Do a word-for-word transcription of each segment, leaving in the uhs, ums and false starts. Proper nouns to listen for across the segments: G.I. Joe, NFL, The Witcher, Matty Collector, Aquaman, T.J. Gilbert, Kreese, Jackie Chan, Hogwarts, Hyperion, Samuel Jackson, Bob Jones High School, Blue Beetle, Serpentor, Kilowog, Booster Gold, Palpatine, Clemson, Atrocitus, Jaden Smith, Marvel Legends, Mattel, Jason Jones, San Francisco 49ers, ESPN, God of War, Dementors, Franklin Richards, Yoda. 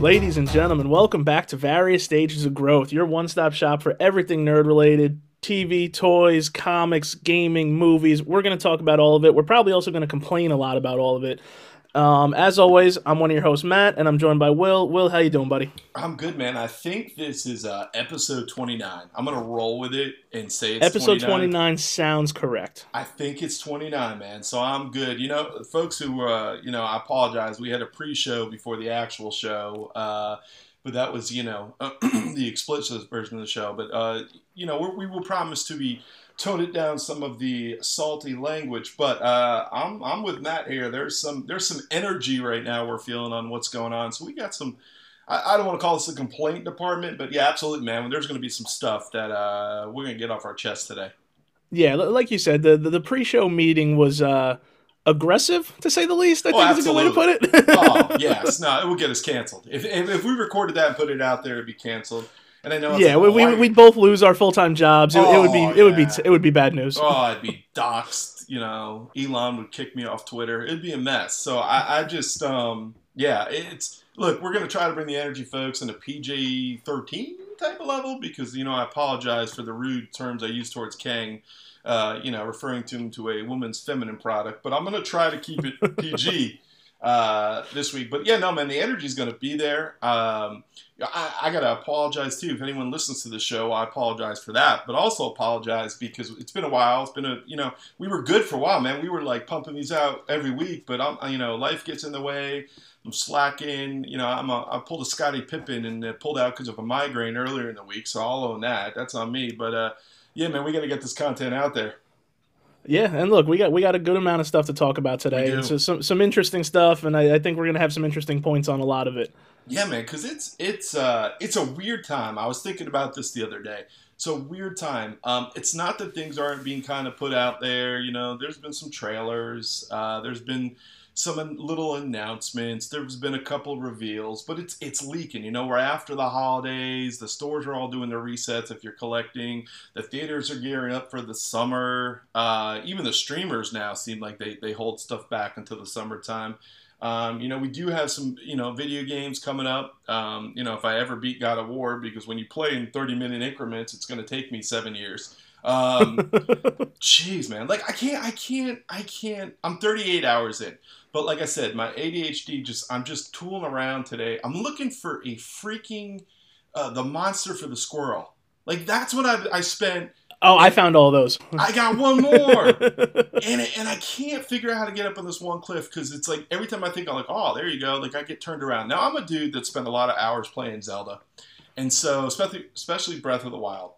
Ladies and gentlemen, welcome back to Various Stages of Growth, your one-stop shop for everything nerd-related, T V, toys, comics, gaming, movies. We're going to talk about all of it. We're probably also going to complain a lot about all of it. Um, as always, I'm one of your hosts, Matt, and I'm joined by Will. Will, how you doing, buddy? I'm good, man. I think this is uh, episode twenty-nine. I'm going to roll with it and say it's episode twenty-nine. twenty-nine sounds correct. I think it's twenty-nine, man, so I'm good. You know, folks who, uh, you know, I apologize. We had a pre-show before the actual show, uh, but that was, you know, the explicit version of the show. But, uh, you know, we're, we will promise to be... tone it down some of the salty language, but uh, I'm I'm with Matt here. There's some there's some energy right now we're feeling on what's going on. So we got some. I, I don't want to call this a complaint department, but yeah, absolutely, man. There's going to be some stuff that uh, we're going to get off our chest today. Yeah, like you said, the the, the pre-show meeting was uh, aggressive to say the least. I oh, think absolutely. Is a good way to put it. Oh yes, no, it would get us canceled. If, if if we recorded that and put it out there, it'd be canceled. And I know yeah, like, oh, we, we we'd both lose our full time jobs. It, oh, it would be it yeah. would be it would be bad news. Oh, I'd be doxxed. You know, Elon would kick me off Twitter. It'd be a mess. So I, I just um yeah, it's look, we're gonna try to bring the energy, folks, in a P G thirteen type of level because you know I apologize for the rude terms I used towards Kang, uh, you know, referring to him to a woman's feminine product. But I'm gonna try to keep it P G. Uh, this week, but yeah, no, man, the energy's going to be there. Um, I, I got to apologize too. If anyone listens to the show, I apologize for that, but also apologize because it's been a while. It's been a, you know, we were good for a while, man. We were like pumping these out every week, but I'm, you know, life gets in the way. I'm slacking. You know, I'm a, I pulled a Scottie Pippen and it pulled out because of a migraine earlier in the week. So I'll own that. That's on me. But, uh, yeah, man, we got to get this content out there. Yeah, and look, we got we got a good amount of stuff to talk about today. And so some some interesting stuff, and I, I think we're gonna have some interesting points on a lot of it. Yeah, man, because it's it's uh it's a weird time. I was thinking about this the other day. It's a weird time. Um, it's not that things aren't being kind of put out there. You know, there's been some trailers. Uh, there's been some little announcements. There's been a couple reveals, but it's it's leaking. You know, we're after the holidays. The stores are all doing their resets if you're collecting. The theaters are gearing up for the summer. Uh, even the streamers now seem like they, they hold stuff back until the summertime. Um, you know, we do have some, you know, video games coming up. Um, you know, if I ever beat God of War, because when you play in thirty-minute increments, it's going to take me seven years. Um, jeez, man. Like, I can't, I can't, I can't. I'm thirty-eight hours in. But like I said, my A D H D, just I'm just tooling around today. I'm looking for a freaking, uh, the monster for the squirrel. Like, that's what I, I spent. Oh, I found all those. I got one more. and and I can't figure out how to get up on this one cliff because it's like every time I think I'm like, oh, there you go. Like, I get turned around. Now, I'm a dude that spent a lot of hours playing Zelda. And so, especially Breath of the Wild.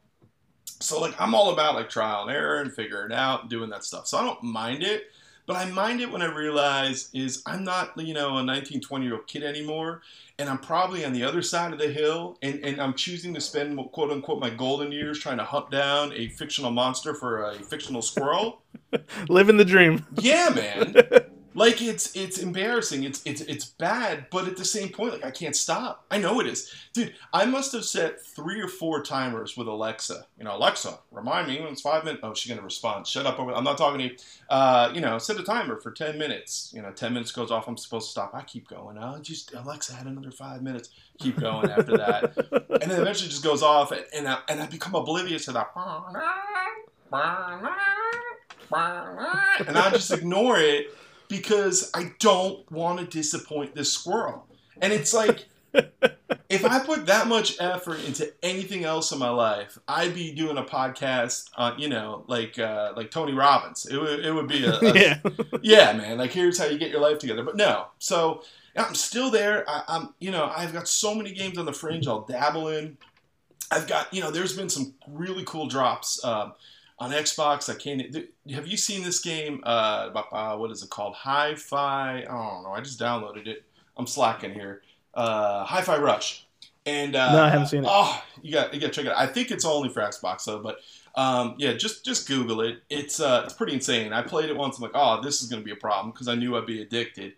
So, like, I'm all about, like, trial and error and figuring it out and doing that stuff. So I don't mind it. But I mind it when I realize is I'm not, you know, a nineteen, twenty-year-old kid anymore. And I'm probably on the other side of the hill. And, and I'm choosing to spend, quote, unquote, my golden years trying to hunt down a fictional monster for a fictional squirrel. Living the dream. Yeah, man. Like, it's it's embarrassing. It's, it's, it's bad. But at the same point, like, I can't stop. I know it is. Dude, I must have set three or four timers with Alexa. You know, Alexa, remind me when it's five minutes. Oh, she's going to respond. Shut up. I'm not talking to you. Uh, you know, set a timer for ten minutes. You know, ten minutes goes off. I'm supposed to stop. I keep going. Oh, just Alexa had another five minutes. Keep going after that. And then eventually it just goes off. And, and, I, and I become oblivious to that. And I just ignore it. Because I don't want to disappoint this squirrel. And it's like, if I put that much effort into anything else in my life, I'd be doing a podcast on, you know, like uh, like Tony Robbins. It would, it would be a, a yeah. yeah, man, like here's how you get your life together. But no, so I'm still there. I, I'm, you know, I've got so many games on the fringe I'll dabble in. I've got, you know, there's been some really cool drops. Um, On Xbox, I can't... Have you seen this game? Uh, uh, what is it called? Hi-Fi... I don't know. I just downloaded it. I'm slacking here. Uh, Hi-Fi Rush. And, uh, no, I haven't seen it. Oh, you got you got to check it out. I think it's only for Xbox, though. But, um, yeah, just just Google it. It's uh, it's pretty insane. I played it once. I'm like, oh, this is going to be a problem because I knew I'd be addicted.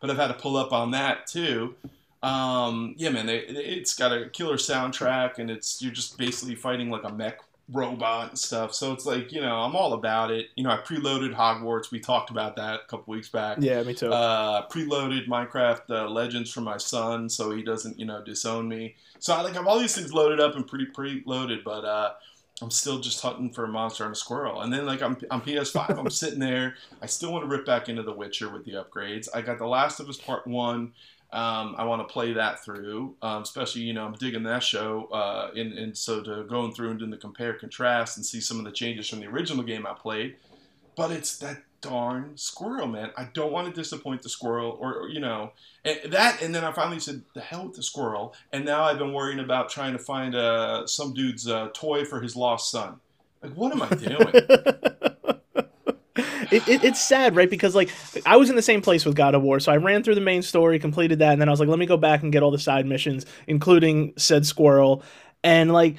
But I've had to pull up on that, too. Um, yeah, man, they, it's got a killer soundtrack, and it's you're just basically fighting like a mech robot and stuff. So it's like, you know, I'm all about it. You know, I preloaded Hogwarts. We talked about that a couple weeks back. Yeah, me too. Uh, preloaded Minecraft uh, Legends for my son so he doesn't, you know, disown me. So I like have all these things loaded up and pretty preloaded, but uh, I'm still just hunting for a monster and a squirrel. And then like I'm on P S five, I'm sitting there. I still want to rip back into The Witcher with the upgrades. I got The Last of Us Part One. Um, I want to play that through, um, especially, you know, I'm digging that show. Uh, and, and so to going through and doing the compare contrast and see some of the changes from the original game I played, but it's that darn squirrel, man. I don't want to disappoint the squirrel or, or you know, and that. And then I finally said, the hell with the squirrel. And now I've been worrying about trying to find, uh, some dude's, uh, toy for his lost son. Like, what am I doing? It, it, it's sad, right? Because, like, I was in the same place with God of War, so I ran through the main story, completed that, and then I was like, let me go back and get all the side missions, including said squirrel. And, like,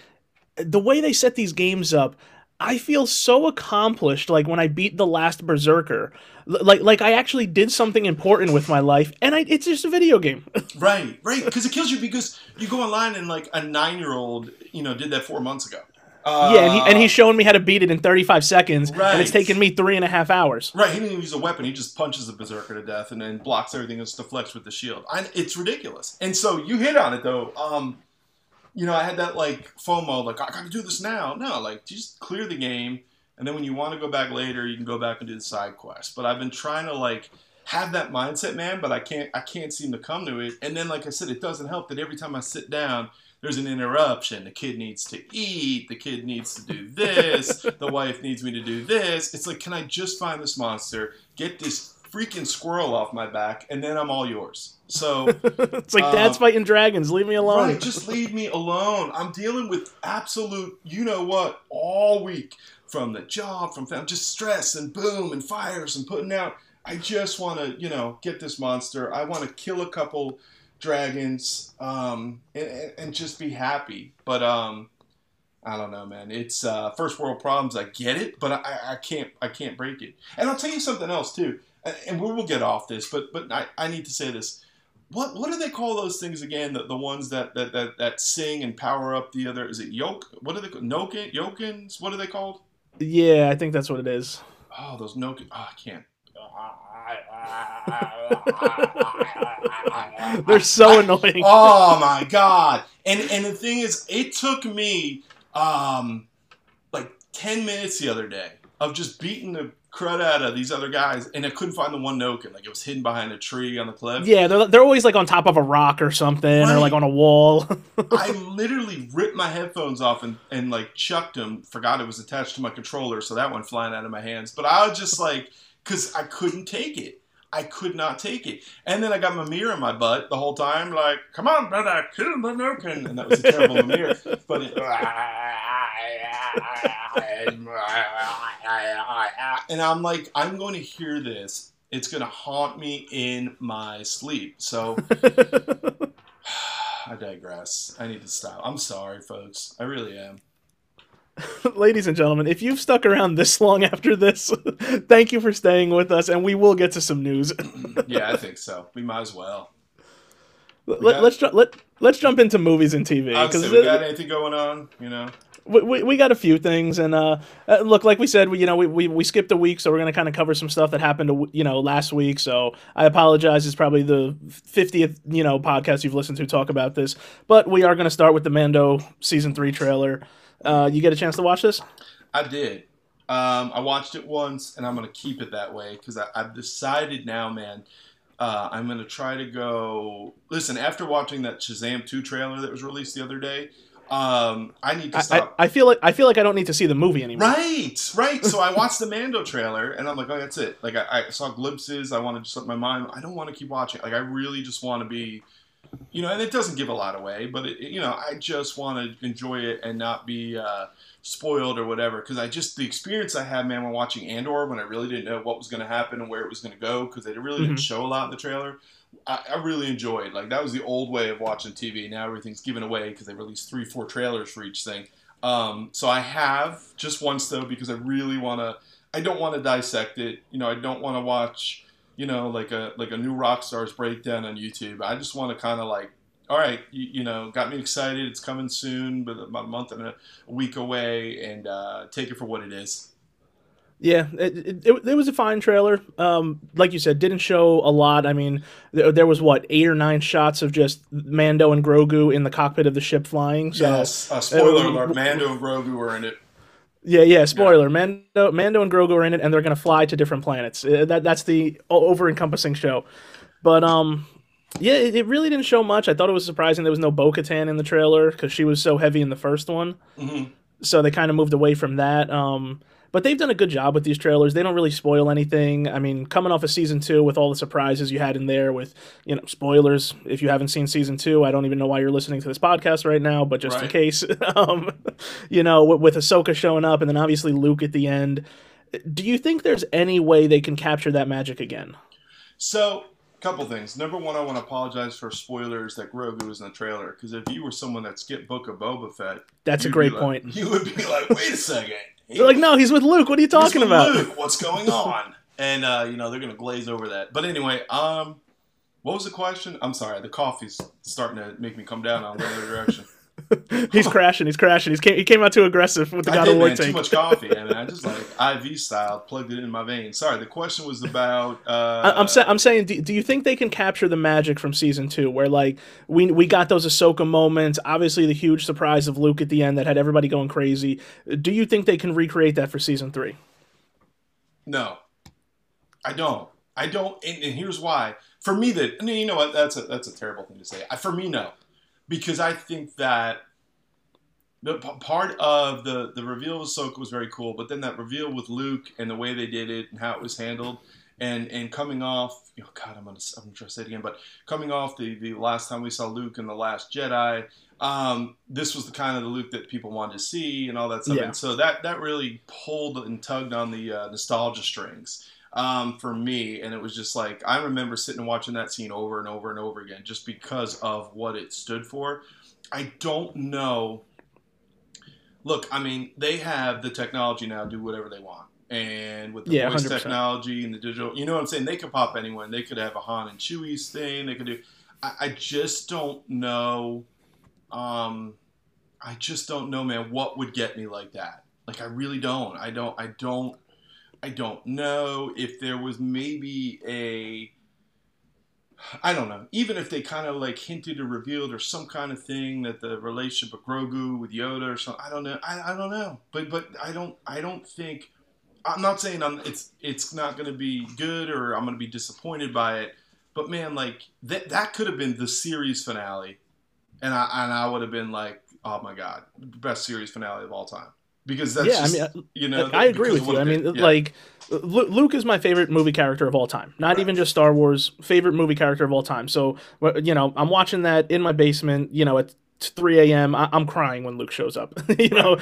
the way they set these games up, I feel so accomplished, like, when I beat The Last Berserker. L- like, like I actually did something important with my life, and I, it's just a video game. Right, right, because it kills you because you go online and, like, a nine-year-old, you know, did that four months ago. Uh, yeah, and, he, and he's showing me how to beat it in thirty-five seconds, right. And it's taken me three and a half hours. Right, he didn't even use a weapon. He just punches the berserker to death and then blocks everything and deflects with the shield. I, it's ridiculous. And so you hit on it, though. Um, you know, I had that, like, FOMO, like, I got to do this now. No, like, just clear the game, and then when you want to go back later, you can go back and do the side quest. But I've been trying to, like, have that mindset, man, but I can't, I can't seem to come to it. And then, like I said, it doesn't help that every time I sit down, there's an interruption. The kid needs to eat. The kid needs to do this. The wife needs me to do this. It's like, can I just find this monster, get this freaking squirrel off my back, and then I'm all yours. So it's like, um, dad's fighting dragons. Leave me alone. Right, just leave me alone. I'm dealing with absolute, you know what, all week from the job, from I'm just stress and boom and fires and putting out. I just want to, you know, get this monster. I want to kill a couple dragons um and, and just be happy, but um I don't know, man. It's uh first world problems. I get it, but I, I can't I can't break it. And I'll tell you something else too, and we will get off this, but but I, I need to say this. What what do they call those things again? The the ones that that that, that sing and power up the other. Is it yoke? What are they called? Noken? Yokins? What are they called? Yeah, I think that's what it is. Oh, those Noken. Oh, I can't. They're so annoying. Oh my god. And and the thing is, it took me um like ten minutes the other day of just beating the crud out of these other guys, and I couldn't find the one Noken. Like, it was hidden behind a tree on the cliff. Yeah, they're, they're always like on top of a rock or something, right? Or like on a wall. I literally ripped my headphones off and, and like chucked them. Forgot it was attached to my controller, so that went flying out of my hands. But I was just like, because I couldn't take it. I could not take it. And then I got Mimir in my butt the whole time, like, come on, brother, kill the Noken. And that was a terrible Mimir. But it, and I'm like, I'm going to hear this. It's going to haunt me in my sleep. So I digress. I need to stop. I'm sorry, folks. I really am. Ladies and gentlemen, if you've stuck around this long after this, thank you for staying with us, and we will get to some news. Yeah, I think so. We might as well. We let, got, let's ju- let let's jump into movies and T V. Honestly, we it, got anything going on? You know, we we, we got a few things, and uh, look, like we said, we you know we we, we skipped a week, so we're gonna kind of cover some stuff that happened, you know, last week. So I apologize. It's probably the fiftieth you know podcast you've listened to talk about this, but we are gonna start with the Mando season three trailer. Uh, you get a chance to watch this? I did. Um, I watched it once, and I'm going to keep it that way because I've decided now, man, uh, I'm going to try to go... Listen, after watching that Shazam two trailer that was released the other day, um, I need to stop. I, I, I feel like I feel like I don't need to see the movie anymore. Right, right. So I watched the Mando trailer, and I'm like, oh, that's it. Like, I, I saw glimpses. I want to just let my mind... I don't want to keep watching. Like, I really just want to be... You know, and it doesn't give a lot away, but, it, you know, I just want to enjoy it and not be uh, spoiled or whatever. Because I just, the experience I had, man, when watching Andor, when I really didn't know what was going to happen and where it was going to go, because they really mm-hmm. didn't show a lot in the trailer, I, I really enjoyed. Like, that was the old way of watching T V. Now everything's given away because they released three, four trailers for each thing. Um, so I have just once, though, because I really want to, I don't want to dissect it. You know, I don't want to watch... You know, like a like a new rock star's breakdown on YouTube. I just want to kind of like, all right, you, you know, got me excited. It's coming soon, but about a month and a week away, and uh, take it for what it is. Yeah, it, it, it was a fine trailer. Um, like you said, didn't show a lot. I mean, there, there was, what, eight or nine shots of just Mando and Grogu in the cockpit of the ship flying. So, yes, uh, spoiler alert, Mando and Grogu are in it. Yeah, yeah, spoiler. Yeah. Mando, Mando and Grogu are in it, and they're going to fly to different planets. That That's the over-encompassing show. But, um... yeah, it really didn't show much. I thought it was surprising there was no Bo-Katan in the trailer because she was so heavy in the first one. Mm-hmm. So they kind of moved away from that. Um, but they've done a good job with these trailers. They don't really spoil anything. I mean, coming off of Season two with all the surprises you had in there with, you know, spoilers. If you haven't seen Season two, I don't even know why you're listening to this podcast right now, but just right. in case. um, you know, with, with Ahsoka showing up and then obviously Luke at the end. Do you think there's any way they can capture that magic again? So... couple things. Number one, I want to apologize for spoilers that Grogu was in the trailer, because if you were someone that skipped Book of Boba Fett... That's a great like, point. You would be like, wait a second. They're like, no, he's with Luke. What are you talking about? Luke. What's going on? And, uh, you know, they're going to glaze over that. But anyway, um, what was the question? I'm sorry. The coffee's starting to make me come down on the other direction. He's crashing. He's crashing. He's came, he came out too aggressive with the God of War tank. Too much coffee. I mean, I just like I V style plugged it in my veins. Sorry, the question was about. Uh, I, I'm sa I'm saying, do, do you think they can capture the magic from Season two, where like we we got those Ahsoka moments? Obviously, the huge surprise of Luke at the end that had everybody going crazy. Do you think they can recreate that for Season three? No, I don't. I don't, and, and here's why. For me, that I mean, you know what? That's a that's a terrible thing to say. I, for me, no. Because I think that the part of the, the reveal of Ahsoka was very cool, but then that reveal with Luke and the way they did it and how it was handled, and, and coming off, oh God, I'm gonna I'm trying to say it again, but coming off the, the last time we saw Luke in The Last Jedi, um, this was the kind of the Luke that people wanted to see and all that stuff. Yeah. And so that that really pulled and tugged on the uh, nostalgia strings. Um, for me, and it was just like, I remember sitting and watching that scene over and over and over again, just because of what it stood for. I don't know. Look, I mean, they have the technology now, do whatever they want. And with the yeah, voice one hundred percent. Technology and the digital, you know what I'm saying? They could pop anyone. They could have a Han and Chewie's thing. They could do, I, I just don't know. Um, I just don't know, man, what would get me like that. Like, I really don't, I don't, I don't. I don't know if there was maybe a, I don't know, even if they kind of like hinted or revealed or some kind of thing that the relationship of Grogu with Yoda or something, I don't know. I, I don't know. But, but I don't, I don't think, I'm not saying I'm, it's, it's not going to be good or I'm going to be disappointed by it, but man, like that, that could have been the series finale. And I, and I would have been like, oh my God, best series finale of all time. Because that's yeah, just, I mean, you know, I agree with you. I mean, yeah. like, Luke is my favorite movie character of all time. Not right. even just Star Wars, favorite movie character of all time. So, you know, I'm watching that in my basement, you know, at three A M I'm crying when Luke shows up. you right. know,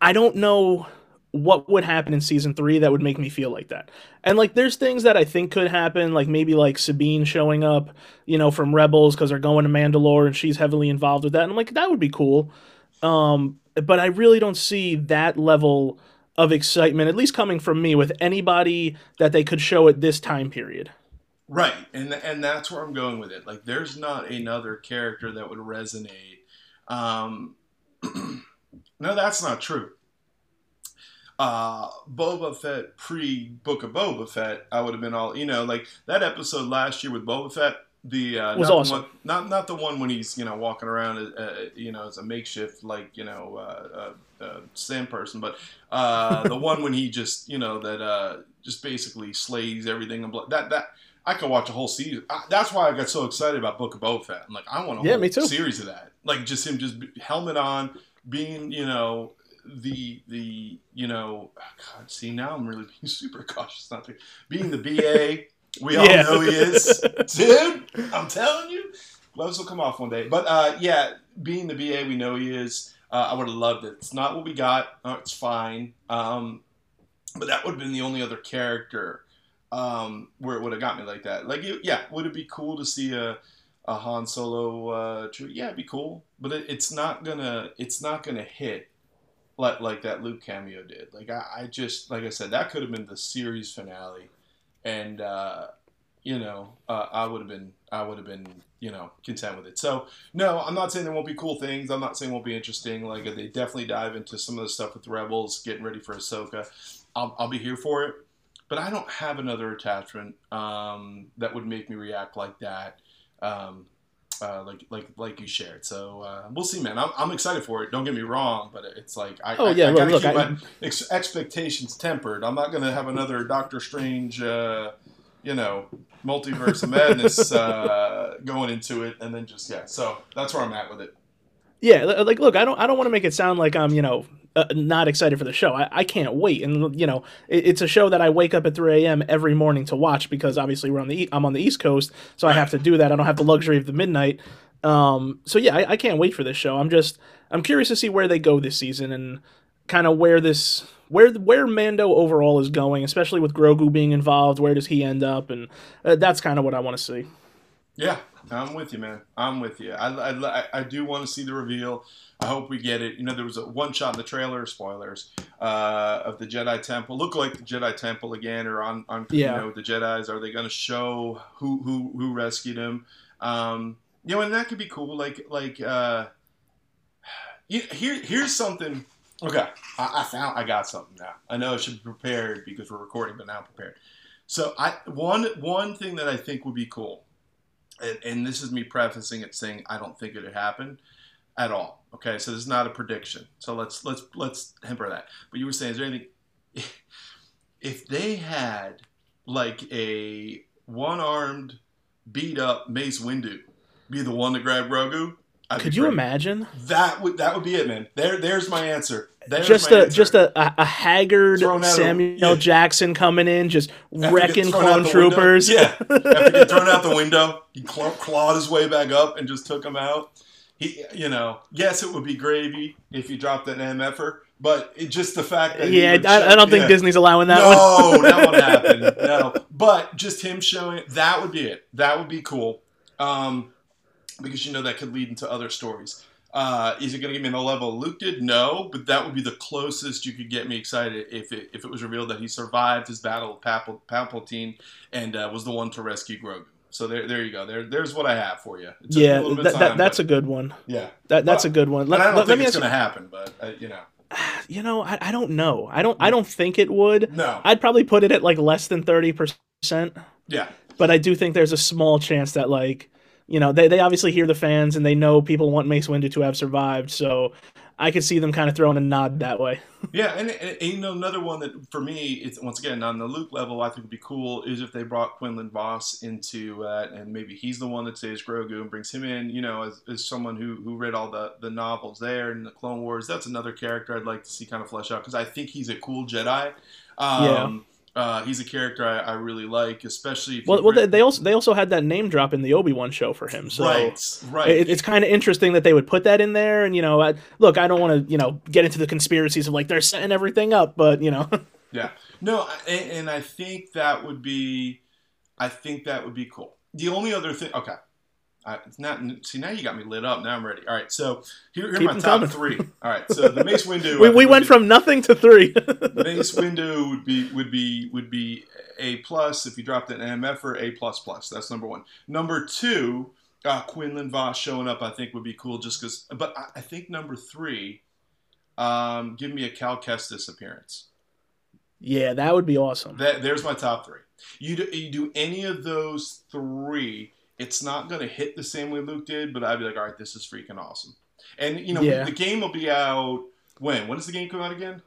I don't know what would happen in Season three that would make me feel like that. And, like, there's things that I think could happen, like maybe, like, Sabine showing up, you know, from Rebels because they're going to Mandalore and she's heavily involved with that. And I'm like, that would be cool. Um... But I really don't see that level of excitement, at least coming from me, with anybody that they could show at this time period. Right, and and that's where I'm going with it. Like, there's not another character that would resonate. Um, no, that's not true. Uh, Boba Fett pre-Book of Boba Fett, I would have been all, you know, like that episode last year with Boba Fett, The uh, was not, awesome. the one, not not the one when he's you know walking around uh, you know as a makeshift like you know uh, uh, uh, sand person, but uh, the one when he just you know that uh, just basically slays everything and that that I could watch a whole season. I, that's why I got so excited about Book of Boba Fett. I'm like, I want a yeah, whole me too. series of that. Like just him just helmet on being you know the the you know God. See now I'm really being super cautious not to being the B A. We all yeah. know he is. Dude, I'm telling you. Gloves will come off one day. But, uh, yeah, being the B A, we know he is. Uh, I would have loved it. It's not what we got. Oh, it's fine. Um, but that would have been the only other character um, where it would have got me like that. Like, it, yeah, would it be cool to see a, a Han Solo? Uh, yeah, it'd be cool. But it, it's not gonna. It's not gonna hit like like that Luke cameo did. Like I, I just, like I said, that could have been the series finale. And, uh, you know, uh, I would have been, I would have been you know, content with it. So, no, I'm not saying there won't be cool things. I'm not saying it won't be interesting. Like, they definitely dive into some of the stuff with Rebels, getting ready for Ahsoka. I'll, I'll be here for it. But I don't have another attachment um, that would make me react like that, um, uh, like like like you shared. So uh, we'll see, man. I'm, I'm excited for it. Don't get me wrong, but it's like I, oh, I, yeah, I gotta look, keep I, my ex- expectations tempered. I'm not gonna have another Doctor Strange, uh, you know, multiverse of madness uh, going into it, and then just yeah. So that's where I'm at with it. Yeah, like look, I don't I don't want to make it sound like I'm you know. Uh, not excited for the show. I, I can't wait, and you know it, it's a show that I wake up at three a.m. every morning to watch because obviously we're on the e- I'm on the East Coast, so I have to do that. I don't have the luxury of the midnight. Um, so yeah, I, I can't wait for this show. I'm just I'm curious to see where they go this season and kind of where this where where Mando overall is going, especially with Grogu being involved. Where does he end up? And uh, that's kind of what I want to see. Yeah, I'm with you, man. I'm with you. I, I, I do want to see the reveal. I hope we get it. You know, there was a one shot in the trailer, spoilers, uh, of the Jedi Temple. Look like the Jedi Temple again, or on, on yeah. you know, the Jedis. Are they going to show who, who who rescued him? Um, you know, and that could be cool. Like, like uh, here here's something. Okay, I, I found I got something now. I know I should be prepared because we're recording, but now I'm prepared. So I one one thing that I think would be cool. And, and this is me prefacing it saying I don't think it would happen at all. Okay, so this is not a prediction. So let's let's let's temper that. But you were saying, is there anything? If they had like a one-armed, beat-up Mace Windu be the one to grab Grogu, I'd could you great. imagine? That would that would be it, man. There there's my answer. There's just my a answer. just a, a, a haggard Samuel yeah. Jackson coming in, just after wrecking clone troopers. Yeah, after getting thrown out the window, he claw- clawed his way back up and just took him out. He, you know, yes, it would be gravy if you dropped an M F-er, but it, just the fact that yeah, I, show, I don't yeah. think Disney's allowing that. No, one. No, that won't happen. No, but just him showing that would be it. That would be cool, um, because you know that could lead into other stories. Uh, is it going to give me the level Luke did? No, but that would be the closest you could get me excited if it if it was revealed that he survived his battle with Pal- Palpatine and uh, was the one to rescue Grogu. So there, there you go. There, there's what I have for you. It took yeah, a little bit that, time, that, that's but, a good one. Yeah, that, that's well, a good one. Let, I don't let, think let me it's going to happen, but uh, you know. You know, I, I don't know. I don't. I don't think it would. No, I'd probably put it at like less than thirty percent. Yeah, but I do think there's a small chance that like. You know, they, they obviously hear the fans and they know people want Mace Windu to have survived. So I could see them kind of throwing a nod that way. Yeah. And, and, and you know, another one that for me, it's once again, on the Luke level, I think would be cool is if they brought Quinlan Vos into that uh, and maybe he's the one that saves Grogu and brings him in, you know, as, as someone who, who read all the, the novels there and the Clone Wars. That's another character I'd like to see kind of flesh out because I think he's a cool Jedi. Um, yeah. Uh, he's a character I, I really like, especially. If well, well, they, they also they also had that name drop in the Obi-Wan show for him, so right, right. It, it's kind of interesting that they would put that in there. And you know, I, look, I don't want to you know get into the conspiracies of like they're setting everything up, but you know. Yeah, no, and, and I think that would be, I think that would be cool. The only other thing, okay, I, it's not see now you got me lit up. Now I'm ready. All right, so here, here are my top coming. three. All right, so the Mace Windu. we we Windu. went from nothing to three. Mace Windu would be would be would be A plus if you dropped an M F or A plus plus. That's number one. Number two, uh, Quinlan Vos showing up I think would be cool just because. But I, I think number three, um, give me a Cal Kestis appearance. Yeah, that would be awesome. That, there's my top three. You do, you do any of those three. It's not going to hit the same way Luke did, but I'd be like, all right, this is freaking awesome. And, you know, yeah. the game will be out when? When does the game come out again?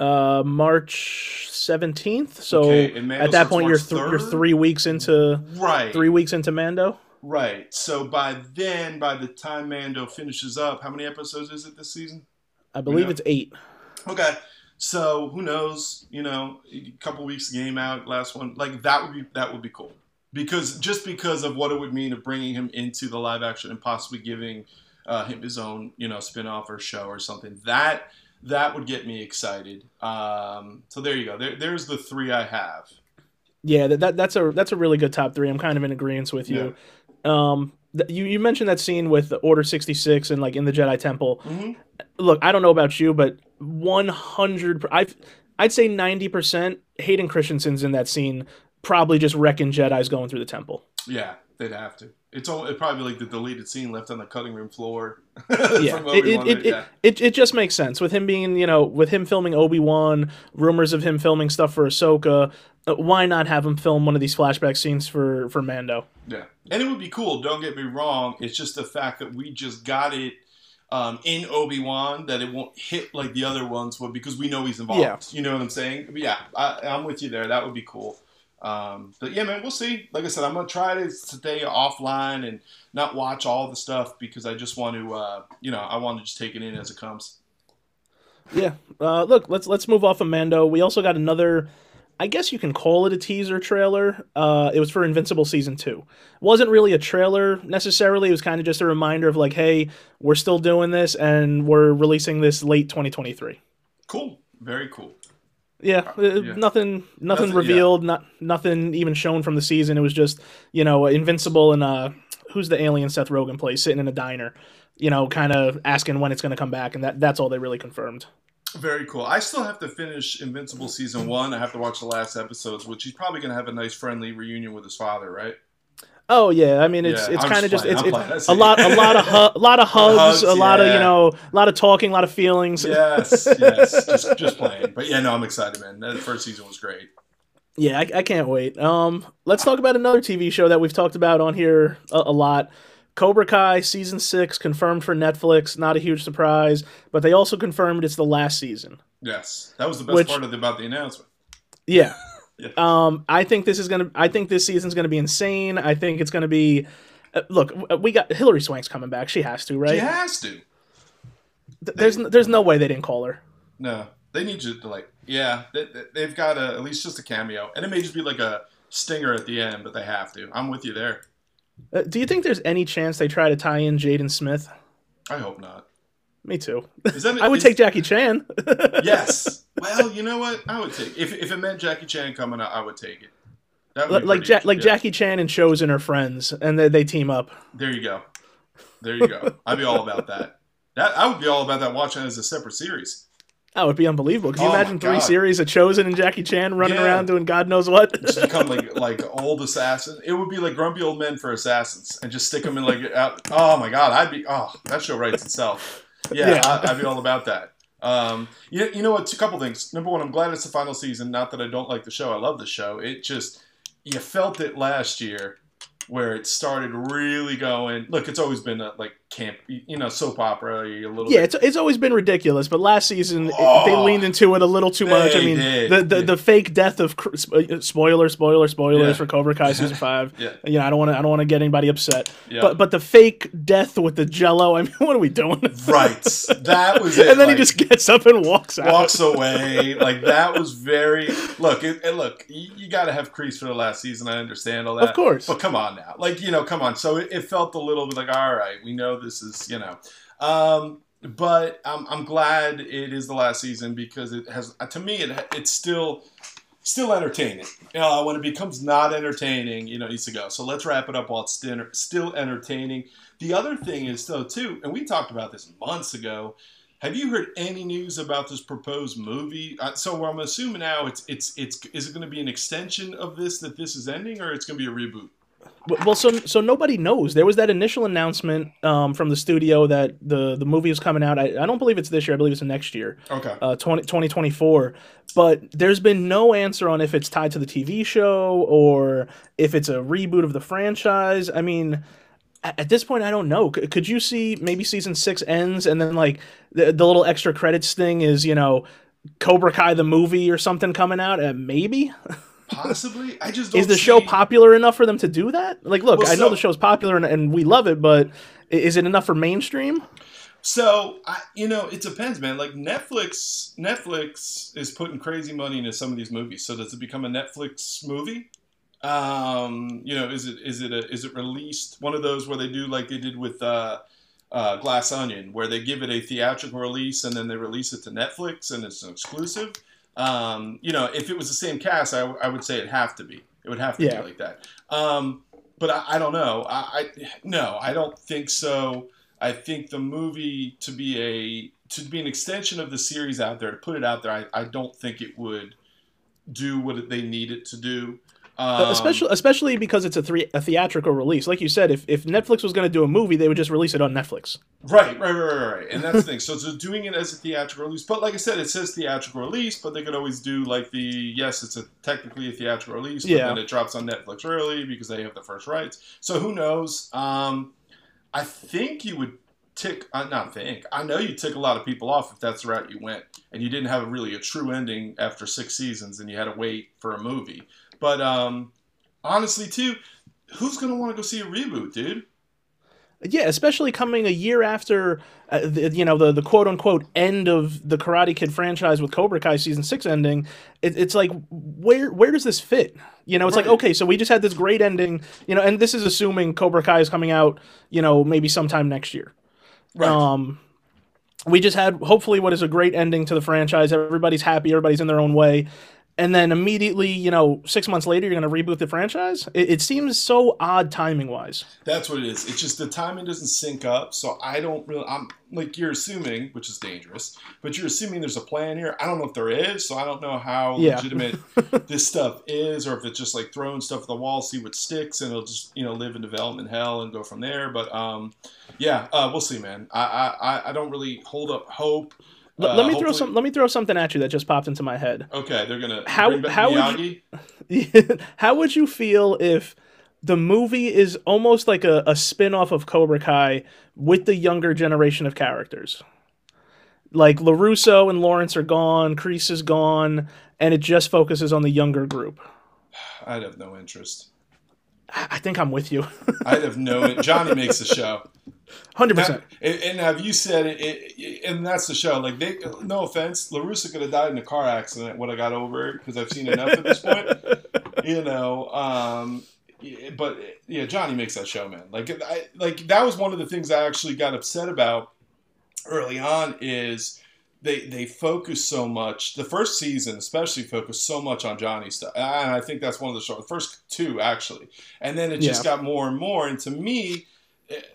Uh, March seventeenth. So okay. at that point, you're, th- you're three weeks into right. three weeks into Mando. Right. So by then, by the time Mando finishes up, how many episodes is it this season? I believe you know? it's eight. Okay. So who knows? You know, a couple weeks game out, last one. Like, that would be that would be cool. Because just because of what it would mean of bringing him into the live action and possibly giving uh, him his own, you know, spin-off or show or something, that that would get me excited. Um, so there you go. There, there's the three I have. Yeah, that, that that's a that's a really good top three. I'm kind of in agreement with you. Yeah. Um, th- you you mentioned that scene with Order sixty-six and like in the Jedi Temple. Mm-hmm. Look, I don't know about you, but one hundred I've I'd say ninety percent Hayden Christensen's in that scene. Probably just wrecking Jedis going through the temple. Yeah, They'd have to. It's all, it probably like the deleted scene left on the cutting room floor. yeah. From it, it, it, yeah, it it it just makes sense with him being, you know, with him filming Obi-Wan, rumors of him filming stuff for Ahsoka. Why not have him film one of these flashback scenes for for Mando? Yeah, and it would be cool. Don't get me wrong. It's just the fact that we just got it um, in Obi-Wan that it won't hit like the other ones would because we know he's involved. Yeah. You know what I'm saying? But yeah, I, I'm with you there. That would be cool. Um, but yeah, man, we'll see. Like I said, I'm going to try to stay offline and not watch all the stuff because I just want to, uh, you know, I want to just take it in as it comes. Yeah. Uh, look, let's, let's move off of Mando. We also got another, I guess you can call it a teaser trailer. Uh, it was for Invincible season two. Wasn't really a trailer necessarily. It was kind of just a reminder of like, hey, we're still doing this and we're releasing this late twenty twenty-three. Cool. Very cool. Yeah, uh, yeah, nothing, nothing That's, revealed, yeah. not nothing even shown from the season. It was just, you know, Invincible and uh, who's the alien Seth Rogen plays sitting in a diner, you know, kind of asking when it's going to come back, and that that's all they really confirmed. Very cool. I still have to finish Invincible season one. I have to watch the last episodes, which he's probably going to have a nice friendly reunion with his father, right? Oh yeah, I mean it's yeah, it's kind of just, just it's, it's a lot a lot of hu- a lot of hugs, hugs a lot yeah. of you know a lot of talking, a lot of feelings. Yes, yes, just just playing. But yeah, no, I'm excited, man. That first season was great. Yeah, I, I can't wait. Um, let's talk about another T V show that we've talked about on here a, a lot. Cobra Kai season six confirmed for Netflix. Not a huge surprise, but they also confirmed it's the last season. Yes, that was the best which, part of the, about the announcement. Yeah. Yeah. Um, I think this is gonna. I think this season's gonna be insane. I think it's gonna be. Uh, look, we got Hilary Swank's coming back. She has to, right? She has to. Th- they, there's there's no way they didn't call her. No, they need you to like. Yeah, they, they've got a, at least just a cameo, and it may just be like a stinger at the end, but they have to. I'm with you there. Uh, do you think there's any chance they try to tie in Jaden Smith? I hope not. Me too. Is that, I would is, take Jackie Chan. Yes. Well, you know what? I would take it. If, if it meant Jackie Chan coming out, I would take it. That would L- like ja- like Jackie Chan and Chosen are friends, and they, they team up. There you go. There you go. I'd be all about that. That I would be all about that watching it as a separate series. That would be unbelievable. Could you oh imagine three series of Chosen and Jackie Chan running yeah. around doing God knows what? Just become like like old assassins. It would be like grumpy old men for assassins, and just stick them in like out. Oh my God, I'd be oh that show writes itself. Yeah, yeah. I, I'd be all about that. Um, you, you know what? A couple things. Number one, I'm glad it's the final season. Not that I don't like the show. I love the show. It just, you felt it last year where it started really going. Look, it's always been a, like camp, you know, soap opera a little yeah, bit. Yeah, it's, it's always been ridiculous. But last season, oh, it, they leaned into it a little too much. I mean, did, the, the, yeah. the fake death of spoiler, spoiler, spoilers yeah. for Cobra Kai season five. yeah. You know, I don't want to, I don't want to get anybody upset. Yeah. But but the fake death with the Jello. I mean, what are we doing? Right. That was it. And then like, he just gets up and walks out. Walks away. Like that was very. Look, it, it, look, you, you got to have crease for the last season. I understand all that. Of course. But come on. Now, like you know, come on. So it, it felt a little bit like, all right, we know this is you know, um, but I'm, I'm glad it is the last season because it has to me it it's still still entertaining. Uh, when it becomes not entertaining, you know, it needs to go. So let's wrap it up while it's still still entertaining. The other thing is though too, and we talked about this months ago. Have you heard any news about this proposed movie? Uh, so I'm assuming now it's it's it's is it going to be an extension of this that this is ending, or it's going to be a reboot? Well, so so nobody knows. There was that initial announcement um, from the studio that the, the movie was coming out. I, I don't believe it's this year. I believe it's next year. Okay. Uh, twenty twenty-four. But there's been no answer on if it's tied to the T V show or if it's a reboot of the franchise. I mean, at, at this point, I don't know. C- could you see maybe season six ends and then like the, the little extra credits thing is, you know, Cobra Kai the movie or something coming out? Uh, maybe. Possibly. I just don't Is the see... show popular enough for them to do that? Like, look, well, so, I know the show's popular and, and we love it, but is it enough for mainstream? So, I, you know, it depends, man. Like, Netflix Netflix is putting crazy money into some of these movies. So, does it become a Netflix movie? Um, you know, is it is it a, is it released? One of those where they do like they did with uh, uh, Glass Onion, where they give it a theatrical release and then they release it to Netflix and it's an exclusive. Um, you know, if it was the same cast, I, w- I would say it'd have to be. It would have to yeah. be like that. Um, but I, I don't know. I, I no, I don't think so. I think the movie to be a to be an extension of the series out there, to put it out there, I, I don't think it would do what they need it to do. Um, especially, especially because it's a three a theatrical release. Like you said, if if Netflix was going to do a movie, they would just release it on Netflix. Right, right, right, right, right. And that's the thing. So it's doing it as a theatrical release. But like I said, it says theatrical release, but they could always do like the yes, it's a technically a theatrical release, but yeah. then it drops on Netflix early because they have the first rights. So who knows? Um, I think you would tick. I not think. I know you tick a lot of people off if that's the route you went, and you didn't have a, really a true ending after six seasons, and you had to wait for a movie. But um, honestly, too, who's going to want to go see a reboot, dude? Yeah, especially coming a year after, uh, the, you know, the, the quote-unquote end of the Karate Kid franchise with Cobra Kai Season six ending. It, it's like, where where does this fit? You know, it's right. like, okay, so we just had this great ending, you know, and this is assuming Cobra Kai is coming out, you know, maybe sometime next year. Right. Um, we just had, hopefully, what is a great ending to the franchise. Everybody's happy. Everybody's in their own way. And then immediately, you know, six months later, you're going to reboot the franchise? It, it seems so odd timing-wise. That's what it is. It's just the timing doesn't sync up, so I don't really... I'm like, you're assuming, which is dangerous, but you're assuming there's a plan here. I don't know if there is, so I don't know how yeah. legitimate this stuff is, or if it's just, like, throwing stuff at the wall, see what sticks, and it'll just, you know, live in development hell and go from there. But, um, yeah, uh, we'll see, man. I, I, I don't really hold up hope. Uh, let me hopefully. throw some. Let me throw something at you that just popped into my head. Okay, they're gonna how bring back how Miyagi? Would you, how would you feel if the movie is almost like a, a spin-off of Cobra Kai with the younger generation of characters? Like LaRusso and Lawrence are gone, Kreese is gone, and it just focuses on the younger group. I'd have no interest. I think I'm with you. I'd have no. Johnny makes the show. one hundred percent. And have you said it, it, and that's the show. Like, they, no offense, LaRusso could have died in a car accident when I got over it because I've seen enough at this point. You know, um, but yeah, Johnny makes that show, man. Like, I, like that was one of the things I actually got upset about early on is they they focus so much. The first season especially focused so much on Johnny stuff. And I think that's one of the shows, the first two actually. And then it just yeah. got more and more. And to me,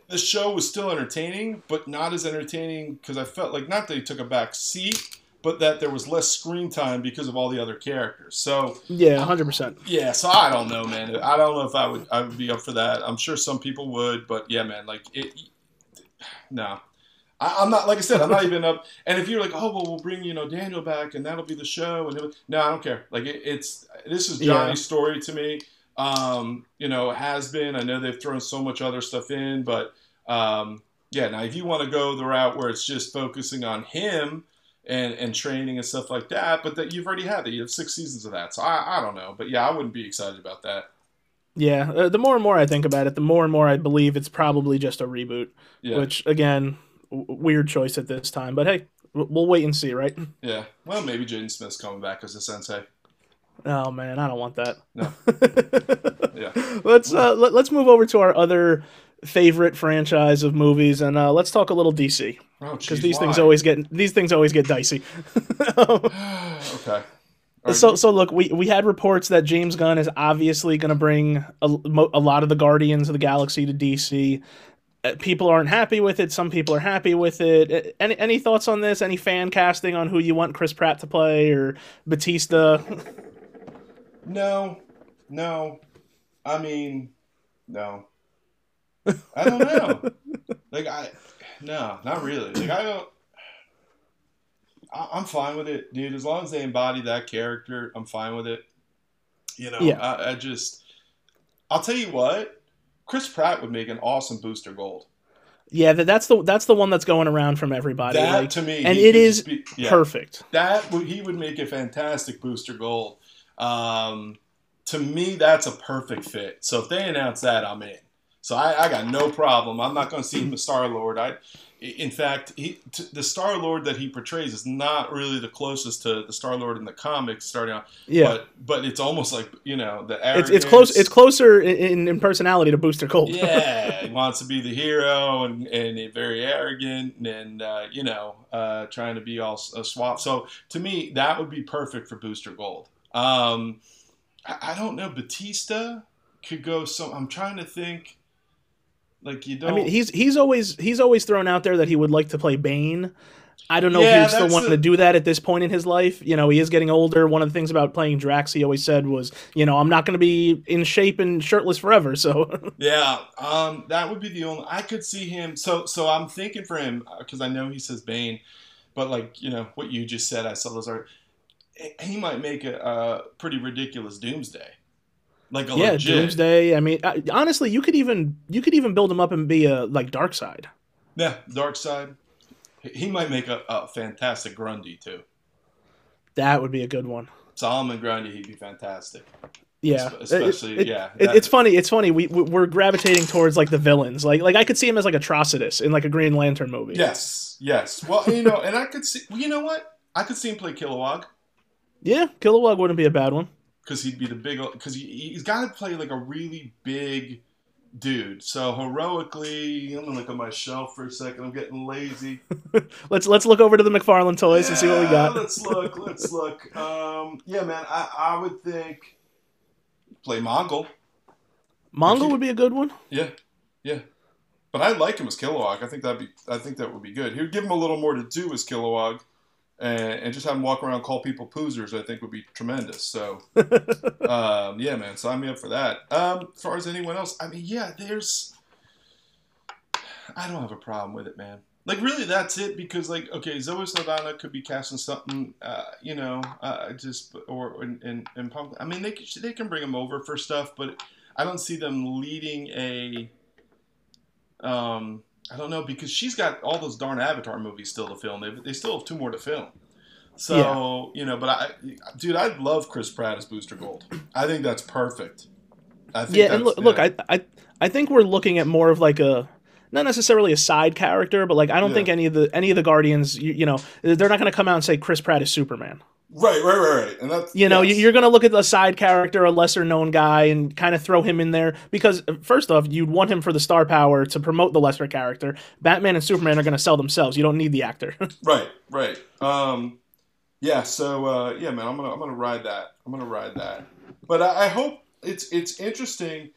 the show was still entertaining, but not as entertaining because I felt like not that he took a back seat, but that there was less screen time because of all the other characters. So yeah, one hundred percent. Yeah, so I don't know, man. I don't know if I would I would be up for that. I'm sure some people would, but yeah, man, like it. No, I, I'm not. Like I said, I'm not even up. And if you're like, oh well, we'll bring you know Daniel back, and that'll be the show. And no, I don't care. Like it, it's this is Johnny's yeah. story to me. Um, you know, has been, I know they've thrown so much other stuff in, but, um, yeah, now if you want to go the route where it's just focusing on him and, and training and stuff like that, but that you've already had that, you have six seasons of that. So I, I don't know, but yeah, I wouldn't be excited about that. Yeah. Uh, the more and more I think about it, the more and more I believe it's probably just a reboot, yeah. which again, w- weird choice at this time, but hey, w- we'll wait and see. Right. Yeah. Well, maybe Jaden Smith's coming back as a sensei. Oh man, I don't want that. No. yeah. Let's uh, let, let's move over to our other favorite franchise of movies, and uh, let's talk a little D C. Oh, because these why? things always get these things always get dicey. okay. Right. So so look, we we had reports that James Gunn is obviously going to bring a, a lot of the Guardians of the Galaxy to D C. People aren't happy with it. Some people are happy with it. Any any thoughts on this? Any fan casting on who you want Chris Pratt to play or Batista? No, no. I mean, no. I don't know. like I, no, not really. Like I don't. I, I'm fine with it, dude. As long as they embody that character, I'm fine with it. You know, yeah. I, I just. I'll tell you what, Chris Pratt would make an awesome Booster Gold. Yeah, that's the that's the one that's going around from everybody. That like, to me, and it is be, yeah. perfect. That he would make a fantastic Booster Gold. Um, to me, that's a perfect fit. So if they announce that, I'm in. So I, I got no problem. I'm not going to see him as Star-Lord. I, in fact, he, t- the Star-Lord that he portrays is not really the closest to the Star-Lord in the comics starting out. Yeah. But, but it's almost like, you know, the arrogance. It's, it's, close, it's closer in, in personality to Booster Gold. yeah, he wants to be the hero and, and very arrogant and, uh, you know, uh, trying to be all uh, swap. So to me, that would be perfect for Booster Gold. Um, I, I don't know. Batista could go. So I'm trying to think. Like you don't. I mean, he's he's always he's always thrown out there that he would like to play Bane. I don't know yeah, if he still wanted a... to do that at this point in his life. You know, he is getting older. One of the things about playing Drax he always said was, you know, I'm not going to be in shape and shirtless forever. So yeah, um, that would be the only I could see him. So so I'm thinking for him because I know he says Bane, but like, you know, what you just said, I saw those art. He might make a, a pretty ridiculous Doomsday. Like a yeah, legit. Doomsday. I mean, I, honestly, you could even you could even build him up and be a like Darkseid. Yeah, Darkseid. He might make a, a fantastic Grundy too. That would be a good one. Solomon Grundy, he'd be fantastic. Yeah, especially it, it, yeah. It, it's funny. It's funny. We we're gravitating towards like the villains. Like like I could see him as like Atrocitus in like a Green Lantern movie. Yes, yes. Well, you know, and I could see. Well, you know what? I could see him play Kilowog. Yeah, Kilowog wouldn't be a bad one. Because he'd be the big, because he, he's got to play like a really big dude. So heroically, I'm gonna look at my shelf for a second. I'm getting lazy. let's let's look over to the McFarlane toys yeah, and see what we got. let's look. Let's look. Um, yeah, man, I, I would think play Mongol. Mongol would be a good one. Yeah, yeah. But I like him as Kilowog. I think that'd be. I think that would be good. He would give him a little more to do as Kilowog. And just have him walk around and call people poosers, I think, would be tremendous. So, um, yeah, man, sign me up for that. Um, as far as anyone else, I mean, yeah, there's... I don't have a problem with it, man. Like, really, that's it, because, like, okay, Zoe Saldana could be casting something, uh, you know, uh, just... or and and I mean, they can, they can bring them over for stuff, but I don't see them leading a... Um, I don't know, because she's got all those darn Avatar movies still to film. They, they still have two more to film. So, yeah. you know, but I, dude, I love Chris Pratt as Booster Gold. I think that's perfect. I think yeah, that's, and look, yeah. look I, I, I think we're looking at more of like a, not necessarily a side character, but like I don't yeah. think any of the any of the Guardians, you, you know, they're not going to come out and say Chris Pratt is Superman. Right, right, right, right. And that's, you know, yes. you're going to look at a side character, a lesser-known guy, and kind of throw him in there. Because, first off, you'd want him for the star power to promote the lesser character. Batman and Superman are going to sell themselves. You don't need the actor. right, right. Um, yeah, so, uh, yeah, man, I'm going to I'm gonna ride that. I'm going to ride that. But I, I hope it's it's interesting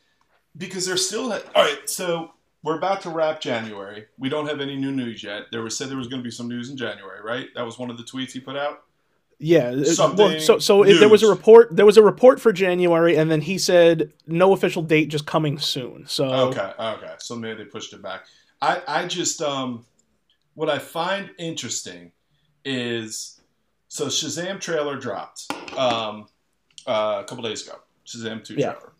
because they're still... Ha- All right, so we're about to wrap January. We don't have any new news yet. There was said there was going to be some news in January, right? That was one of the tweets he put out. Yeah, well, so so if there was a report. There was a report for January, and then he said no official date, just coming soon. So okay, okay. So maybe they pushed it back. I, I just um, what I find interesting is so Shazam trailer dropped um uh, a couple days ago. Shazam two yeah. trailer,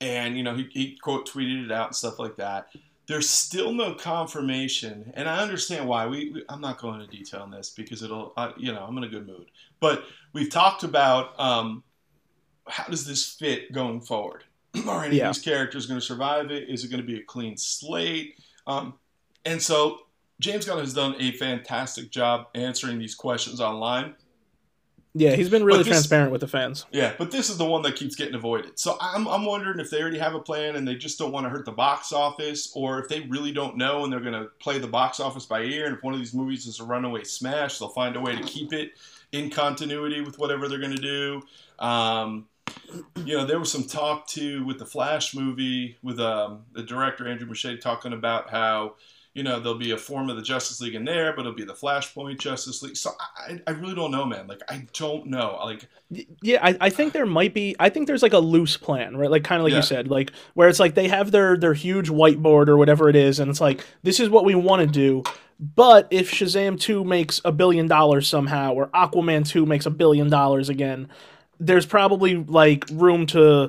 and you know he he quote tweeted it out and stuff like that. There's still no confirmation, and I understand why. We, we I'm not going into detail on this because it'll, I, you know, I'm in a good mood. But we've talked about um, how does this fit going forward? Are any yeah. of these characters going to survive it? Is it going to be a clean slate? Um, and so James Gunn has done a fantastic job answering these questions online. Yeah, he's been really this, transparent with the fans. Yeah, but this is the one that keeps getting avoided. So I'm I'm wondering if they already have a plan and they just don't want to hurt the box office, or if they really don't know and they're going to play the box office by ear, and if one of these movies is a runaway smash, they'll find a way to keep it in continuity with whatever they're going to do. Um, you know, there was some talk, too, with the Flash movie with um, the director, Andrew Muschietti, talking about how, you know, there'll be a form of the Justice League in there, but it'll be the Flashpoint Justice League. So I, I really don't know, man. Like, I don't know. Like, yeah, I, I think there might be. I think there's like a loose plan, right? Like, kind of like yeah. you said, like where it's like they have their their huge whiteboard or whatever it is, and it's like this is what we want to do. But if Shazam two makes a billion dollars somehow, or Aquaman two makes a billion dollars again, there's probably like room to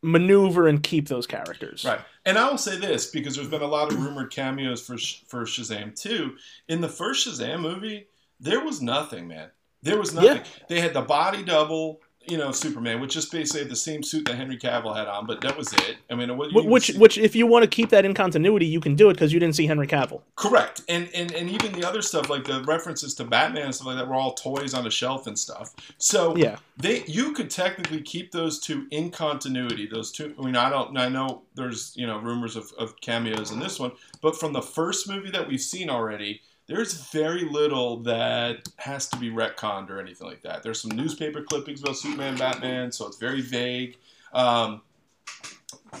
maneuver and keep those characters. Right. And I will say this, because there's been a lot of rumored cameos for for Shazam two. In the first Shazam movie, there was nothing, man. There was nothing. Yeah. They had the body double, you know, Superman, which just basically had the same suit that Henry Cavill had on, but that was it. I mean, what, which which if you want to keep that in continuity, you can do it because you didn't see Henry Cavill. Correct. And, and and even the other stuff, like the references to Batman and stuff like that, were all toys on a shelf and stuff. So yeah. they you could technically keep those two in continuity. Those two. I mean, I don't. I know there's you know rumors of, of cameos in this one, but from the first movie that we've seen already, there's very little that has to be retconned or anything like that. There's some newspaper clippings about Superman, Batman, so it's very vague. Um,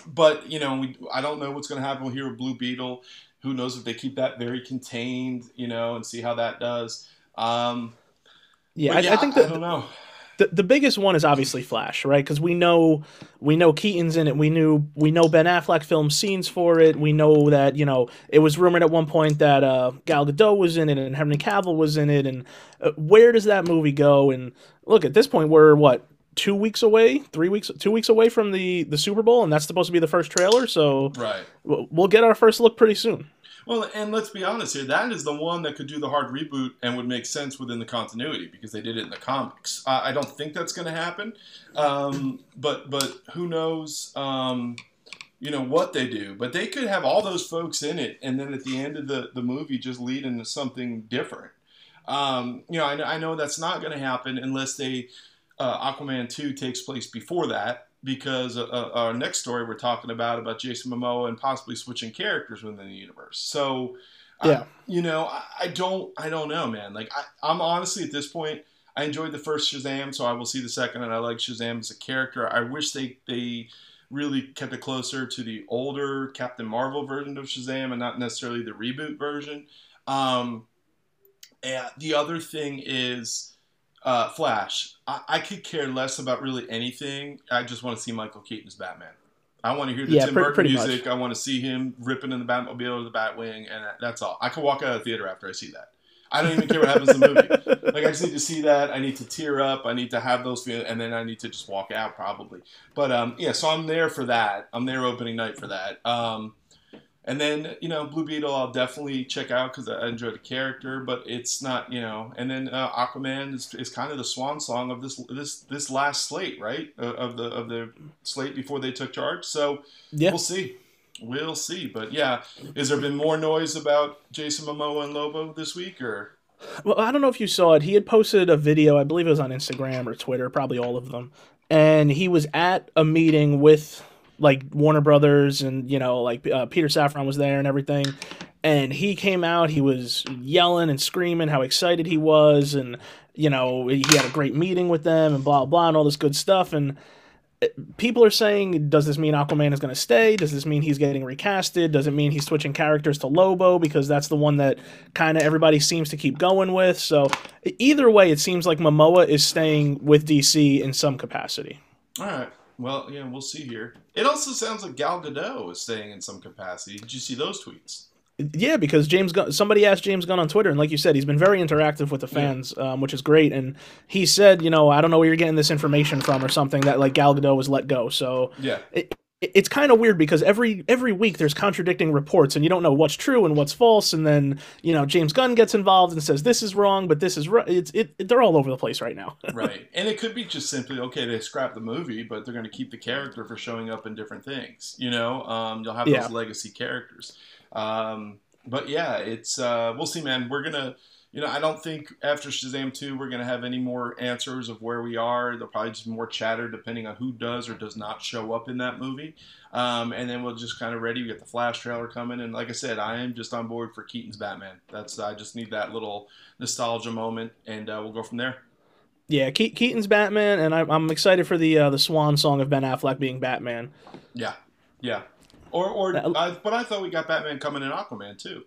but, you know, we, I don't know what's going to happen here with Blue Beetle. Who knows if they keep that very contained, you know, and see how that does. Um, yeah, I, yeah, I think that I don't know. The, the biggest one is obviously Flash, right? Because we know we know Keaton's in it. We knew we know Ben Affleck filmed scenes for it. We know that, you know, it was rumored at one point that uh, Gal Gadot was in it and Henry Cavill was in it. And uh, where does that movie go? And look, at this point, we're what two weeks away, three weeks, two weeks away from the the Super Bowl, and that's supposed to be the first trailer. So right, we'll get our first look pretty soon. Well, and let's be honest here, that is the one that could do the hard reboot and would make sense within the continuity because they did it in the comics. I, I don't think that's going to happen, um, but but who knows, um, you know, what they do. But they could have all those folks in it and then at the end of the, the movie just lead into something different. Um, you know, I, I know that's not going to happen unless they uh, Aquaman two takes place before that. Because uh, our next story we're talking about, about Jason Momoa and possibly switching characters within the universe. So, uh, yeah. you know, I, I don't, I don't know, man. Like I, I'm honestly at this point, I enjoyed the first Shazam, so I will see the second, and I like Shazam as a character. I wish they, they really kept it closer to the older Captain Marvel version of Shazam and not necessarily the reboot version. Um, and the other thing is, Uh, Flash. I, I could care less about really anything. I just want to see Michael Keaton's Batman. I want to hear the yeah, Tim pretty, Burton pretty music. Much. I want to see him ripping in the Batmobile to the Batwing, and that's all. I could walk out of the theater after I see that. I don't even care what happens in the movie. Like, I just need to see that. I need to tear up. I need to have those feelings, and then I need to just walk out probably. But um, yeah, so I'm there for that. I'm there opening night for that. Um, And then, you know, Blue Beetle I'll definitely check out because I enjoy the character, but it's not, you know. And then uh, Aquaman is, is kind of the swan song of this this this last slate, right? Uh, of the of the slate before they took charge. So yeah. we'll see, we'll see. But yeah, has there been more noise about Jason Momoa and Lobo this week, or? Well, I don't know if you saw it. He had posted a video, I believe it was on Instagram or Twitter, probably all of them, and he was at a meeting with. Like Warner Brothers and, you know, like uh, Peter Safran was there and everything. And he came out, he was yelling and screaming how excited he was. And, you know, he had a great meeting with them and blah, blah, and all this good stuff. And people are saying, does this mean Aquaman is going to stay? Does this mean he's getting recasted? Does it mean he's switching characters to Lobo? Because that's the one that kind of everybody seems to keep going with. So either way, it seems like Momoa is staying with D C in some capacity. All right. Well, yeah, we'll see here. It also sounds like Gal Gadot is staying in some capacity. Did you see those tweets? Yeah, because James Gunn, somebody asked James Gunn on Twitter, and like you said, he's been very interactive with the fans, yeah. um, which is great. And he said, you know, I don't know where you're getting this information from or something, that like Gal Gadot was let go. So yeah, it, it's kind of weird because every every week there's contradicting reports, and you don't know what's true and what's false. And then, you know, James Gunn gets involved and says this is wrong, but this is right. It's it. They're all over the place right now. Right, and it could be just simply okay. They scrapped the movie, but they're going to keep the character for showing up in different things. You know, um, you'll have yeah. those legacy characters. Um, but yeah, it's uh, we'll see, man. We're gonna. You know, I don't think after Shazam two we're going to have any more answers of where we are. There'll probably just be more chatter depending on who does or does not show up in that movie. Um, and then we'll just kind of ready. We got the Flash trailer coming. And like I said, I am just on board for Keaton's Batman. That's I just need that little nostalgia moment, and uh, we'll go from there. Yeah, Ke- Keaton's Batman, and I, I'm excited for the uh, the swan song of Ben Affleck being Batman. Yeah, yeah. Or, or that, I, But I thought we got Batman coming in Aquaman, too.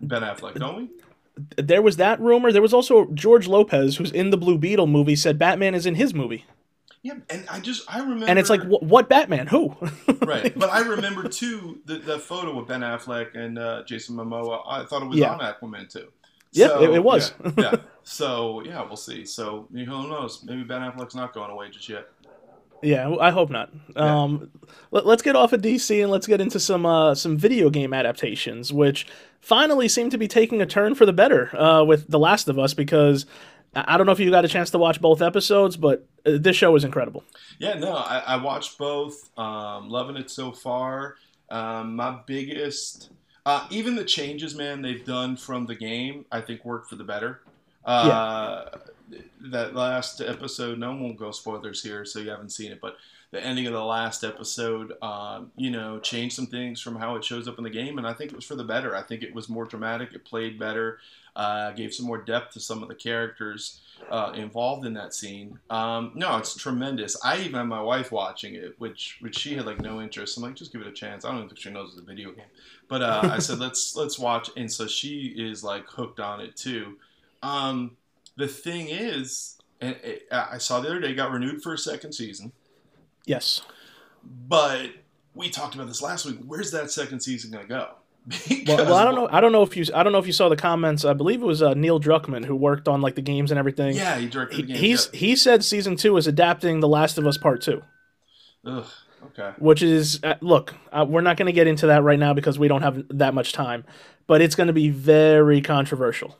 Ben Affleck, don't we? There was that rumor. There was also George Lopez, who's in the Blue Beetle movie, said Batman is in his movie. Yeah, and I just, I remember... And it's like, wh- what Batman? Who? Right. But I remember, too, the, the photo with Ben Affleck and uh, Jason Momoa. I thought it was yeah. on Aquaman, too. So, yeah, it, it was. yeah, yeah. So, yeah, we'll see. So, who knows? Maybe Ben Affleck's not going away just yet. Yeah, I hope not. Yeah. Um, let, let's get off of D C and let's get into some uh, some video game adaptations, which finally seem to be taking a turn for the better uh, with The Last of Us, because I don't know if you got a chance to watch both episodes, but this show is incredible. Yeah, no, I, I watched both. Um, loving it so far. Um, my biggest... Uh, even the changes, man, they've done from the game, I think work for the better. Uh, yeah. That last episode, no one will go spoilers here, so you haven't seen it, but the ending of the last episode, um, you know, changed some things from how it shows up in the game, and I think it was for the better. I think it was more dramatic, it played better, uh, gave some more depth to some of the characters, uh, involved in that scene. Um, no, it's tremendous. I even had my wife watching it, which which she had like no interest. I'm like, just give it a chance. I don't even think she knows it's a video game. But uh, I said, let's let's watch. And so she is like hooked on it too. Um, the thing is, and it, I saw the other day, it got renewed for a second season. Yes. But we talked about this last week. Where's that second season going to go? Because well, I don't know. I don't know if you. I don't know if you saw the comments. I believe it was uh, Neil Druckmann who worked on like the games and everything. Yeah, he directed the games. He's yeah. he said season two is adapting The Last of Us Part Two. Ugh. Okay. Which is uh, look, uh, we're not going to get into that right now because we don't have that much time, but it's going to be very controversial.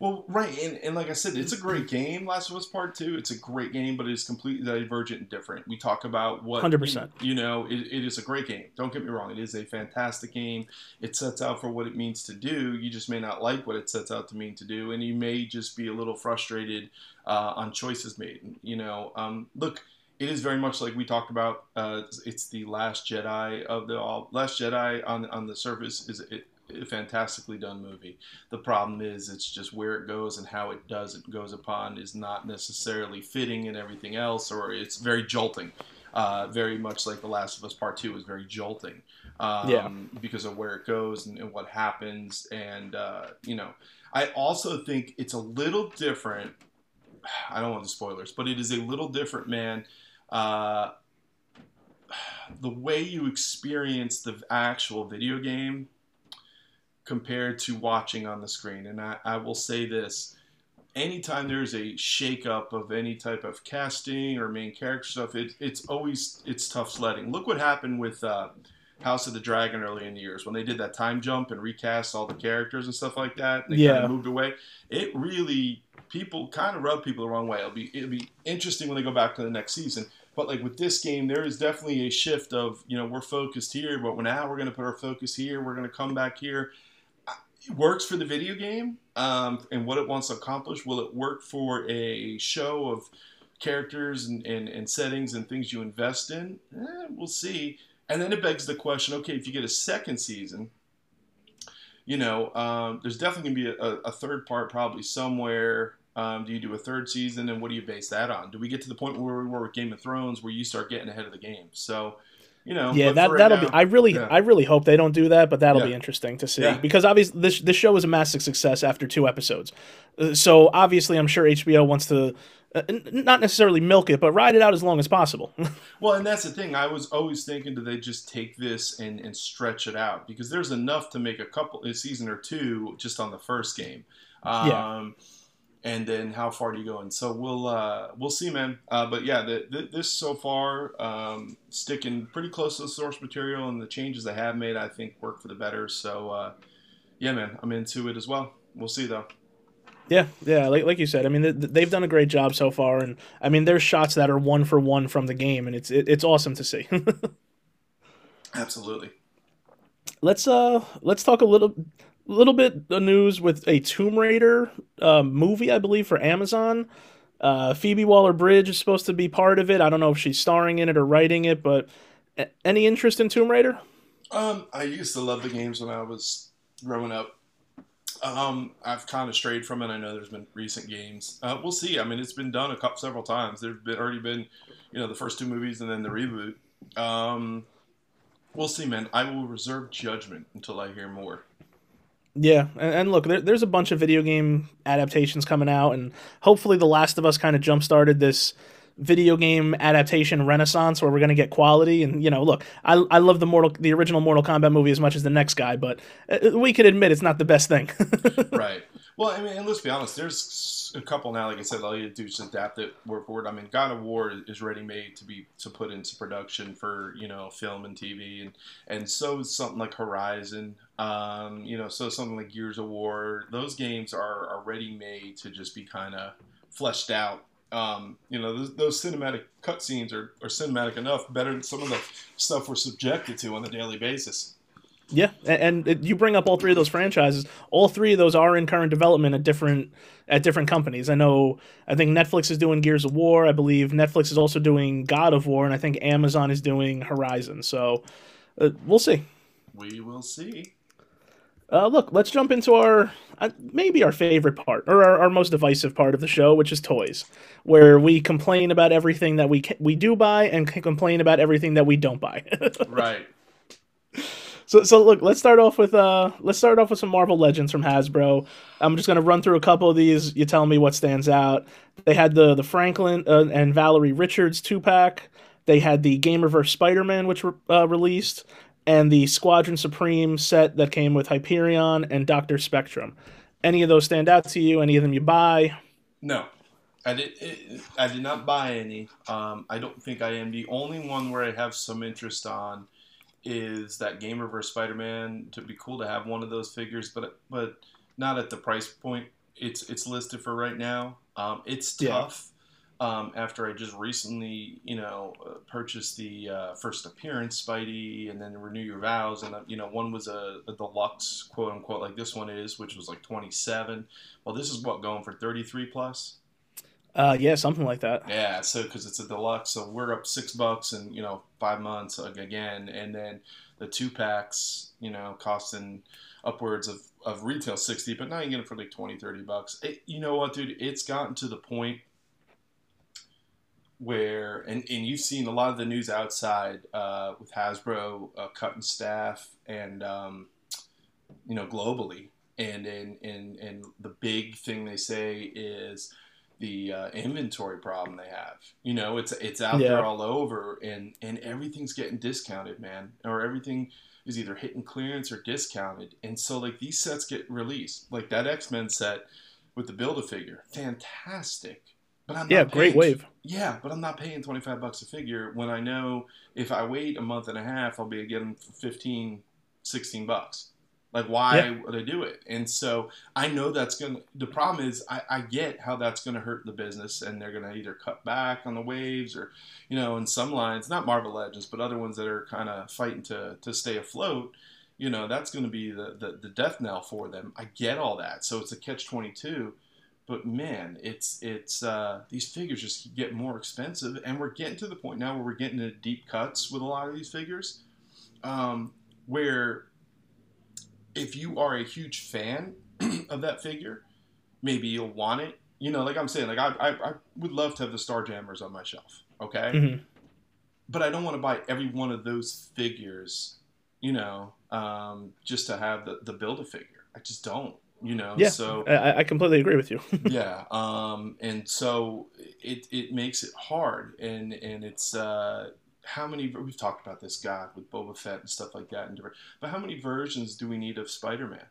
Well, right, and, and like I said, it's a great game, Last of Us Part Two. It's a great game, but it's completely divergent and different. We talk about what... one hundred percent. You, you know, it, it is a great game. Don't get me wrong. It is a fantastic game. It sets out for what it means to do. You just may not like what it sets out to mean to do, and you may just be a little frustrated uh, on choices made. You know, um, look, it is very much like we talked about. Uh, it's the Last Jedi of the... all. Last Jedi on, on the surface is... It, a fantastically done movie. The problem is it's just where it goes and how it does it goes upon is not necessarily fitting and everything else, or it's very jolting, uh very much like The Last of Us Part Two is very jolting, um yeah. because of where it goes and, and what happens. And uh you know, I also think it's a little different. I don't want the spoilers, but it is a little different, man. Uh the way you experience the actual video game compared to watching on the screen. And I, I will say this, anytime there's a shakeup of any type of casting or main character stuff, it, it's always, it's tough sledding. Look what happened with uh, House of the Dragon early in the years when they did that time jump and recast all the characters and stuff like that. And they yeah. kind of moved away. It really, people kind of rub people the wrong way. It'll be, it'll be interesting when they go back to the next season. But like with this game, there is definitely a shift of, you know, we're focused here, but now we're going to put our focus here. We're going to come back here. It works for the video game um, and what it wants to accomplish. Will it work for a show of characters and, and, and settings and things you invest in? Eh, we'll see. And then it begs the question, okay, if you get a second season, you know, um, there's definitely going to be a, a third part probably somewhere. Um, do you do a third season, and what do you base that on? Do we get to the point where we were with Game of Thrones where you start getting ahead of the game? So... You know, yeah, that right that'll now, be. I really, yeah. I really hope they don't do that, but that'll yeah. be interesting to see yeah. because obviously this this show was a massive success after two episodes, uh, so obviously I'm sure H B O wants to uh, n- not necessarily milk it, but ride it out as long as possible. Well, and that's the thing. I was always thinking, do they just take this and and stretch it out, because there's enough to make a couple a season or two just on the first game. Um, yeah. And then how far do you go? And so we'll uh, we'll see, man. Uh, but yeah, the, the, this so far um, sticking pretty close to the source material, and the changes they have made, I think, work for the better. So uh, yeah, man, I'm into it as well. We'll see though. Yeah, yeah, like like you said, I mean, th- they've done a great job so far, and I mean, there's shots that are one for one from the game, and it's it, it's awesome to see. Absolutely. Let's uh let's talk a little. little bit of news with a Tomb Raider uh, movie, I believe, for Amazon. Uh, Phoebe Waller-Bridge is supposed to be part of it. I don't know if she's starring in it or writing it, but a- any interest in Tomb Raider? Um, I used to love the games when I was growing up. Um, I've kind of strayed from it. I know there's been recent games. Uh, we'll see. I mean, it's been done a couple, several times. There've been already been, you know, the first two movies and then the reboot. Um, we'll see, man. I will reserve judgment until I hear more. Yeah, and, and look, there, there's a bunch of video game adaptations coming out, and hopefully The Last of Us kind of jump-started this video game adaptation renaissance where we're going to get quality. And, you know, look, I I love the Mortal, the original Mortal Kombat movie as much as the next guy, but we could admit it's not the best thing. Right. Well, I mean, and let's be honest, there's a couple now, like I said, all you have to do is adapt it word for word. I mean, God of War is ready-made to be to put into production for, you know, film and T V, and, and so is something like Horizon. Um, you know, so something like Gears of War, those games are, are ready-made to just be kind of fleshed out. Um, you know, those, those cinematic cutscenes are, are cinematic enough, better than some of the stuff we're subjected to on a daily basis. Yeah, and, and you bring up all three of those franchises. All three of those are in current development at different at different companies. I know, I think Netflix is doing Gears of War. I believe Netflix is also doing God of War, and I think Amazon is doing Horizon. So, uh, we'll see. We will see. Uh, look, let's jump into our uh, maybe our favorite part, or our, our most divisive part of the show, which is toys, where we complain about everything that we ca- we do buy and can complain about everything that we don't buy. Right. So so look, let's start off with uh let's start off with some Marvel Legends from Hasbro. I'm just gonna run through a couple of these. You tell me what stands out. They had the the Franklin uh, and Valerie Richards two pack. They had the Gamerverse Spider-Man, which re- uh, released. And the Squadron Supreme set that came with Hyperion and Doctor Spectrum. Any of those stand out to you? Any of them you buy? No, I did. It, I did not buy any. Um, I don't think I am. The only one where I have some interest on is that Gamerverse Spider-Man. It'd be cool to have one of those figures, but but not at the price point it's it's listed for right now. Um, it's tough. Yeah. Um, after I just recently, you know, uh, purchased the uh, first appearance Spidey and then Renew Your Vows. And, uh, you know, one was a, a deluxe, quote unquote, like this one is, which was like twenty-seven. Well, this is what, going for thirty-three plus? Uh, yeah, something like that. Yeah, so because it's a deluxe. So we're up six bucks in, you know, five months again. And then the two packs, you know, costing upwards of, of retail sixty, but now you get it for like twenty, thirty bucks. It, you know what, dude? It's gotten to the point where, and, and you've seen a lot of the news outside uh, with Hasbro uh, cutting staff and, um, you know, globally. And, and, and, and the big thing they say is the uh, inventory problem they have. You know, it's it's out yeah. there all over, and, and everything's getting discounted, man. Or everything is either hitting clearance or discounted. And so, like, these sets get released. Like, that X-Men set with the Build-A-Figure, fantastic. But I'm yeah, not paying, great wave. Yeah, but I'm not paying twenty-five bucks a figure when I know if I wait a month and a half, I'll be getting fifteen, sixteen bucks. Like, why yeah. would I do it? And so I know that's going to – the problem is I, I get how that's going to hurt the business, and they're going to either cut back on the waves or, you know, in some lines, not Marvel Legends, but other ones that are kind of fighting to, to stay afloat, you know, that's going to be the, the, the death knell for them. I get all that. So it's a catch twenty-two. But man, it's it's uh, these figures just get more expensive, and we're getting to the point now where we're getting into deep cuts with a lot of these figures, um, where if you are a huge fan of that figure, maybe you'll want it. You know, like I'm saying, like I I, I would love to have the Starjammers on my shelf, okay? Mm-hmm. But I don't want to buy every one of those figures, you know, um, just to have the, the Build-A-Figure. I just don't. You know, yeah, so I, I completely agree with you. yeah, um, and so it it makes it hard, and and it's uh, how many we've talked about this God with Boba Fett and stuff like that, and different. But how many versions do we need of Spider-Man?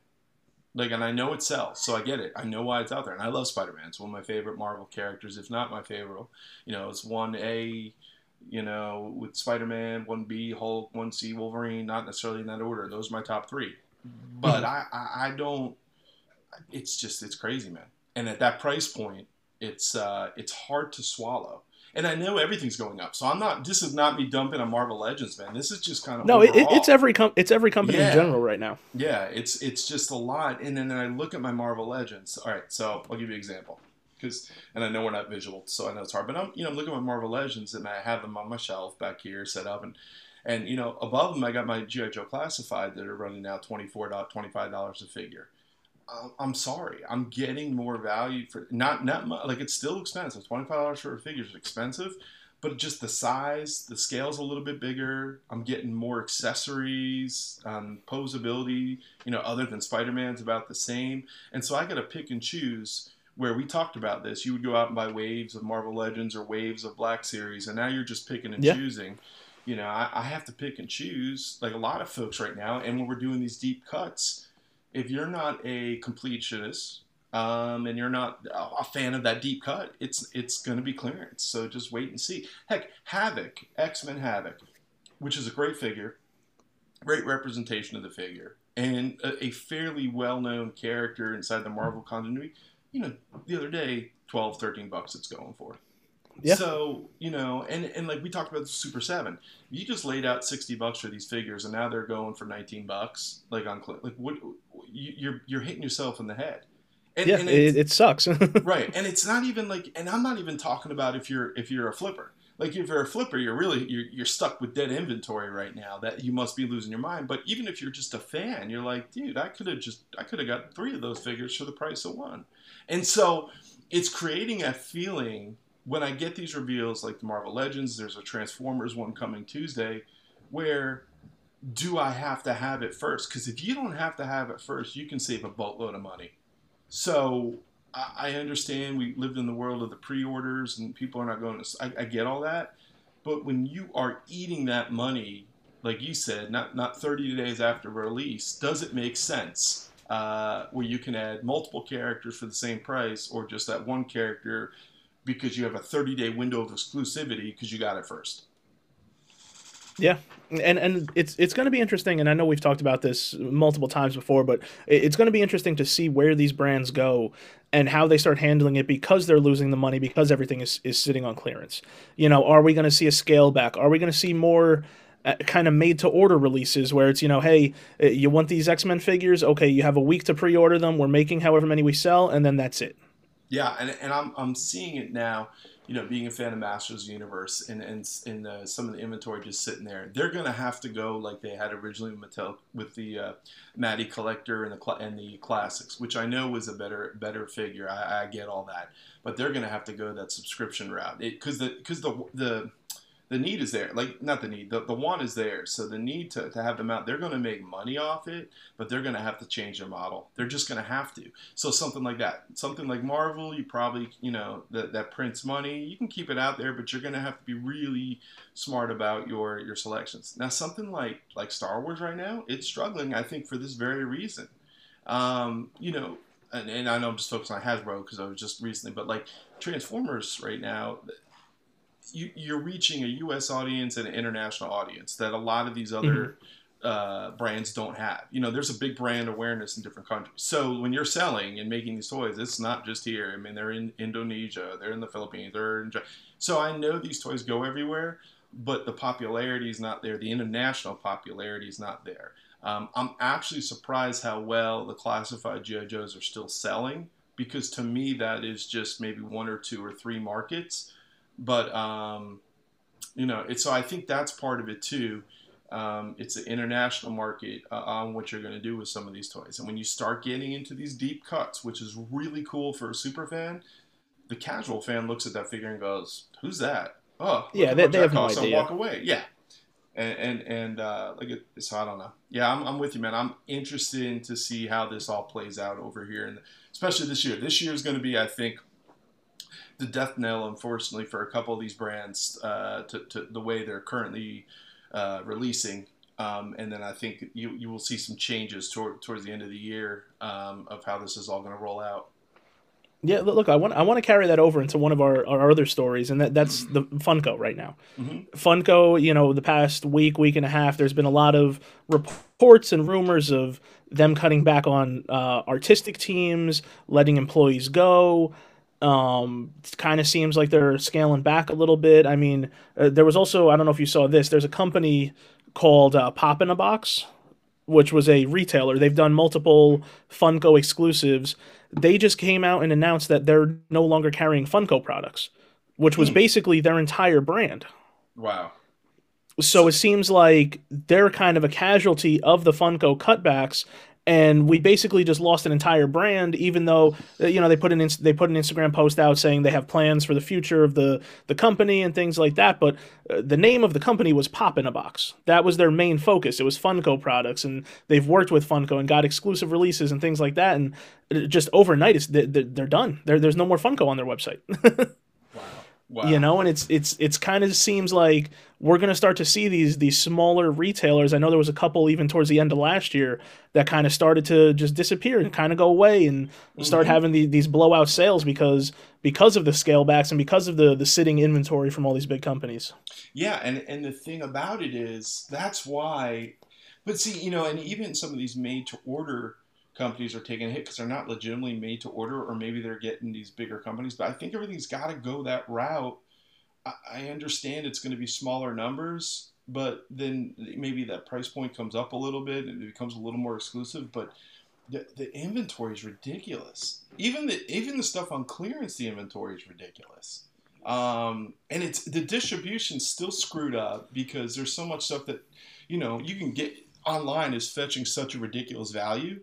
Like, and I know it sells, so I get it. I know why it's out there, and I love Spider-Man. It's one of my favorite Marvel characters, if not my favorite. You know, it's one A. You know, with Spider-Man, one B, Hulk, one C, Wolverine. Not necessarily in that order. Those are my top three. But I, I I don't. It's just, it's crazy, man. And at that price point, it's uh, it's hard to swallow. And I know everything's going up, so I'm not. This is not me dumping on Marvel Legends, man. This is just kind of no. It, it's every com- it's every company yeah. in general right now. Yeah, it's it's just a lot. And then I look at my Marvel Legends. All right, so I'll give you an example, because and I know we're not visual, so I know it's hard. But I'm you know I'm looking at my Marvel Legends, and I have them on my shelf back here set up, and and you know above them I got my G I. Joe Classified that are running now twenty-four dollars, twenty-five dollars a figure. I'm sorry. I'm getting more value for not not much. Like, it's still expensive. twenty-five dollars for a figure is expensive, but just the size, the scale's a little bit bigger. I'm getting more accessories, um, posability. You know, other than Spider-Man's about the same. And so I got to pick and choose. Where we talked about this, you would go out and buy waves of Marvel Legends or waves of Black Series, and now you're just picking and yeah. choosing. You know, I, I have to pick and choose like a lot of folks right now. And when we're doing these deep cuts. If you're not a completionist um, and you're not a fan of that deep cut, it's it's going to be clearance. So just wait and see. Heck, Havoc, X-Men Havoc, which is a great figure, great representation of the figure, and a, a fairly well-known character inside the Marvel continuity. You know, the other day, twelve, thirteen bucks it's going for. Yeah. So, you know, and, and like we talked about the Super seven, you just laid out sixty bucks for these figures and now they're going for nineteen bucks. Like on like what you're, you're hitting yourself in the head. And, yeah, and it, it sucks. Right. And it's not even like, and I'm not even talking about if you're, if you're a flipper, like if you're a flipper, you're really you're, you're stuck with dead inventory right now that you must be losing your mind. But even if you're just a fan, you're like, dude, I could have just I could have got three of those figures for the price of one. And so it's creating a feeling when I get these reveals like the Marvel Legends, there's a Transformers one coming Tuesday, where do I have to have it first? Because if you don't have to have it first, you can save a boatload of money. So I understand we lived in the world of the pre-orders and people are not going to, I, I get all that. But when you are eating that money, like you said, not, not thirty days after release, does it make sense uh, where you can add multiple characters for the same price or just that one character because you have a thirty day window of exclusivity because you got it first? Yeah, and and it's it's going to be interesting, and I know we've talked about this multiple times before, but it's going to be interesting to see where these brands go and how they start handling it because they're losing the money because everything is, is sitting on clearance. You know, are we going to see a scale back? Are we going to see more uh, kind of made-to-order releases where it's, you know, hey, you want these X-Men figures? Okay, you have a week to pre-order them. We're making however many we sell, and then that's it. Yeah, and, and I'm I'm seeing it now. You know, being a fan of Masters of the Universe and and, and uh, some of the inventory just sitting there, they're gonna have to go like they had originally with Mattel with the uh, Matty Collector and the and the classics, which I know was a better better figure. I, I get all that, but they're gonna have to go that subscription route because the because the the the need is there. Like not the need, the the want is there. So the need to to have them out, they're gonna make money off it, but they're gonna have to change their model. They're just gonna have to. So something like that, something like Marvel, you probably you know that that prints money. You can keep it out there, but you're gonna have to be really smart about your your selections. Now something like like Star Wars right now, it's struggling. I think for this very reason, um, you know, and, and I know I'm just focused on Hasbro because I was just recently, but like Transformers right now. You, you're reaching a U S audience and an international audience that a lot of these other mm-hmm. uh, brands don't have. You know, there's a big brand awareness in different countries. So when you're selling and making these toys, it's not just here. I mean, they're in Indonesia, they're in the Philippines, they're in... So I know these toys go everywhere, but the popularity is not there. The international popularity is not there. Um, I'm actually surprised how well the classified G I. Joes are still selling because to me that is just maybe one or two or three markets. But, um, you know, it's, so I think that's part of it, too. Um, it's the international market uh, on what you're going to do with some of these toys. And when you start getting into these deep cuts, which is really cool for a super fan, the casual fan looks at that figure and goes, who's that? Oh, yeah, they, they have no idea. And walk away. Yeah. And, and, and uh, like it, so I don't know. Yeah, I'm, I'm with you, man. I'm interested to see how this all plays out over here, and especially this year. This year is going to be, I think, the death knell, unfortunately, for a couple of these brands uh, to, to the way they're currently uh, releasing. Um, and then I think you, you will see some changes toward, towards the end of the year um, of how this is all going to roll out. Yeah, look, I want I want to carry that over into one of our, our other stories, and that, that's the Funko right now. Mm-hmm. Funko, you know, the past week, week and a half, there's been a lot of reports and rumors of them cutting back on uh, artistic teams, letting employees go. Um, it kind of seems like they're scaling back a little bit. I mean, uh, there was also, I don't know if you saw this, there's a company called uh, Pop in a Box, which was a retailer. They've done multiple Funko exclusives. They just came out and announced that they're no longer carrying Funko products, which was hmm. basically their entire brand. Wow. So it seems like they're kind of a casualty of the Funko cutbacks. And we basically just lost an entire brand, even though you know they put an in, they put an Instagram post out saying they have plans for the future of the the company and things like that. But uh, the name of the company was Pop in a Box. That was their main focus. It was Funko products, and they've worked with Funko and got exclusive releases and things like that. And just overnight, it's they're, they're done. They're, there's no more Funko on their website. Wow. Wow. You know, and it's it's it's kind of seems like we're going to start to see these these smaller retailers. I know there was a couple even towards the end of last year that kind of started to just disappear and kind of go away and start mm-hmm. having the, these blowout sales because because of the scale backs and because of the, the sitting inventory from all these big companies. Yeah, and, and the thing about it is that's why – but see, you know, and even some of these made-to-order companies are taking a hit because they're not legitimately made to order, or maybe they're getting these bigger companies. But I think everything's got to go that route. I, I understand it's going to be smaller numbers, but then maybe that price point comes up a little bit and it becomes a little more exclusive. But the, the inventory is ridiculous. Even the even the stuff on clearance, the inventory is ridiculous. Um, and it's the distribution's still screwed up because there's so much stuff that, you know, you can get online is fetching such a ridiculous value,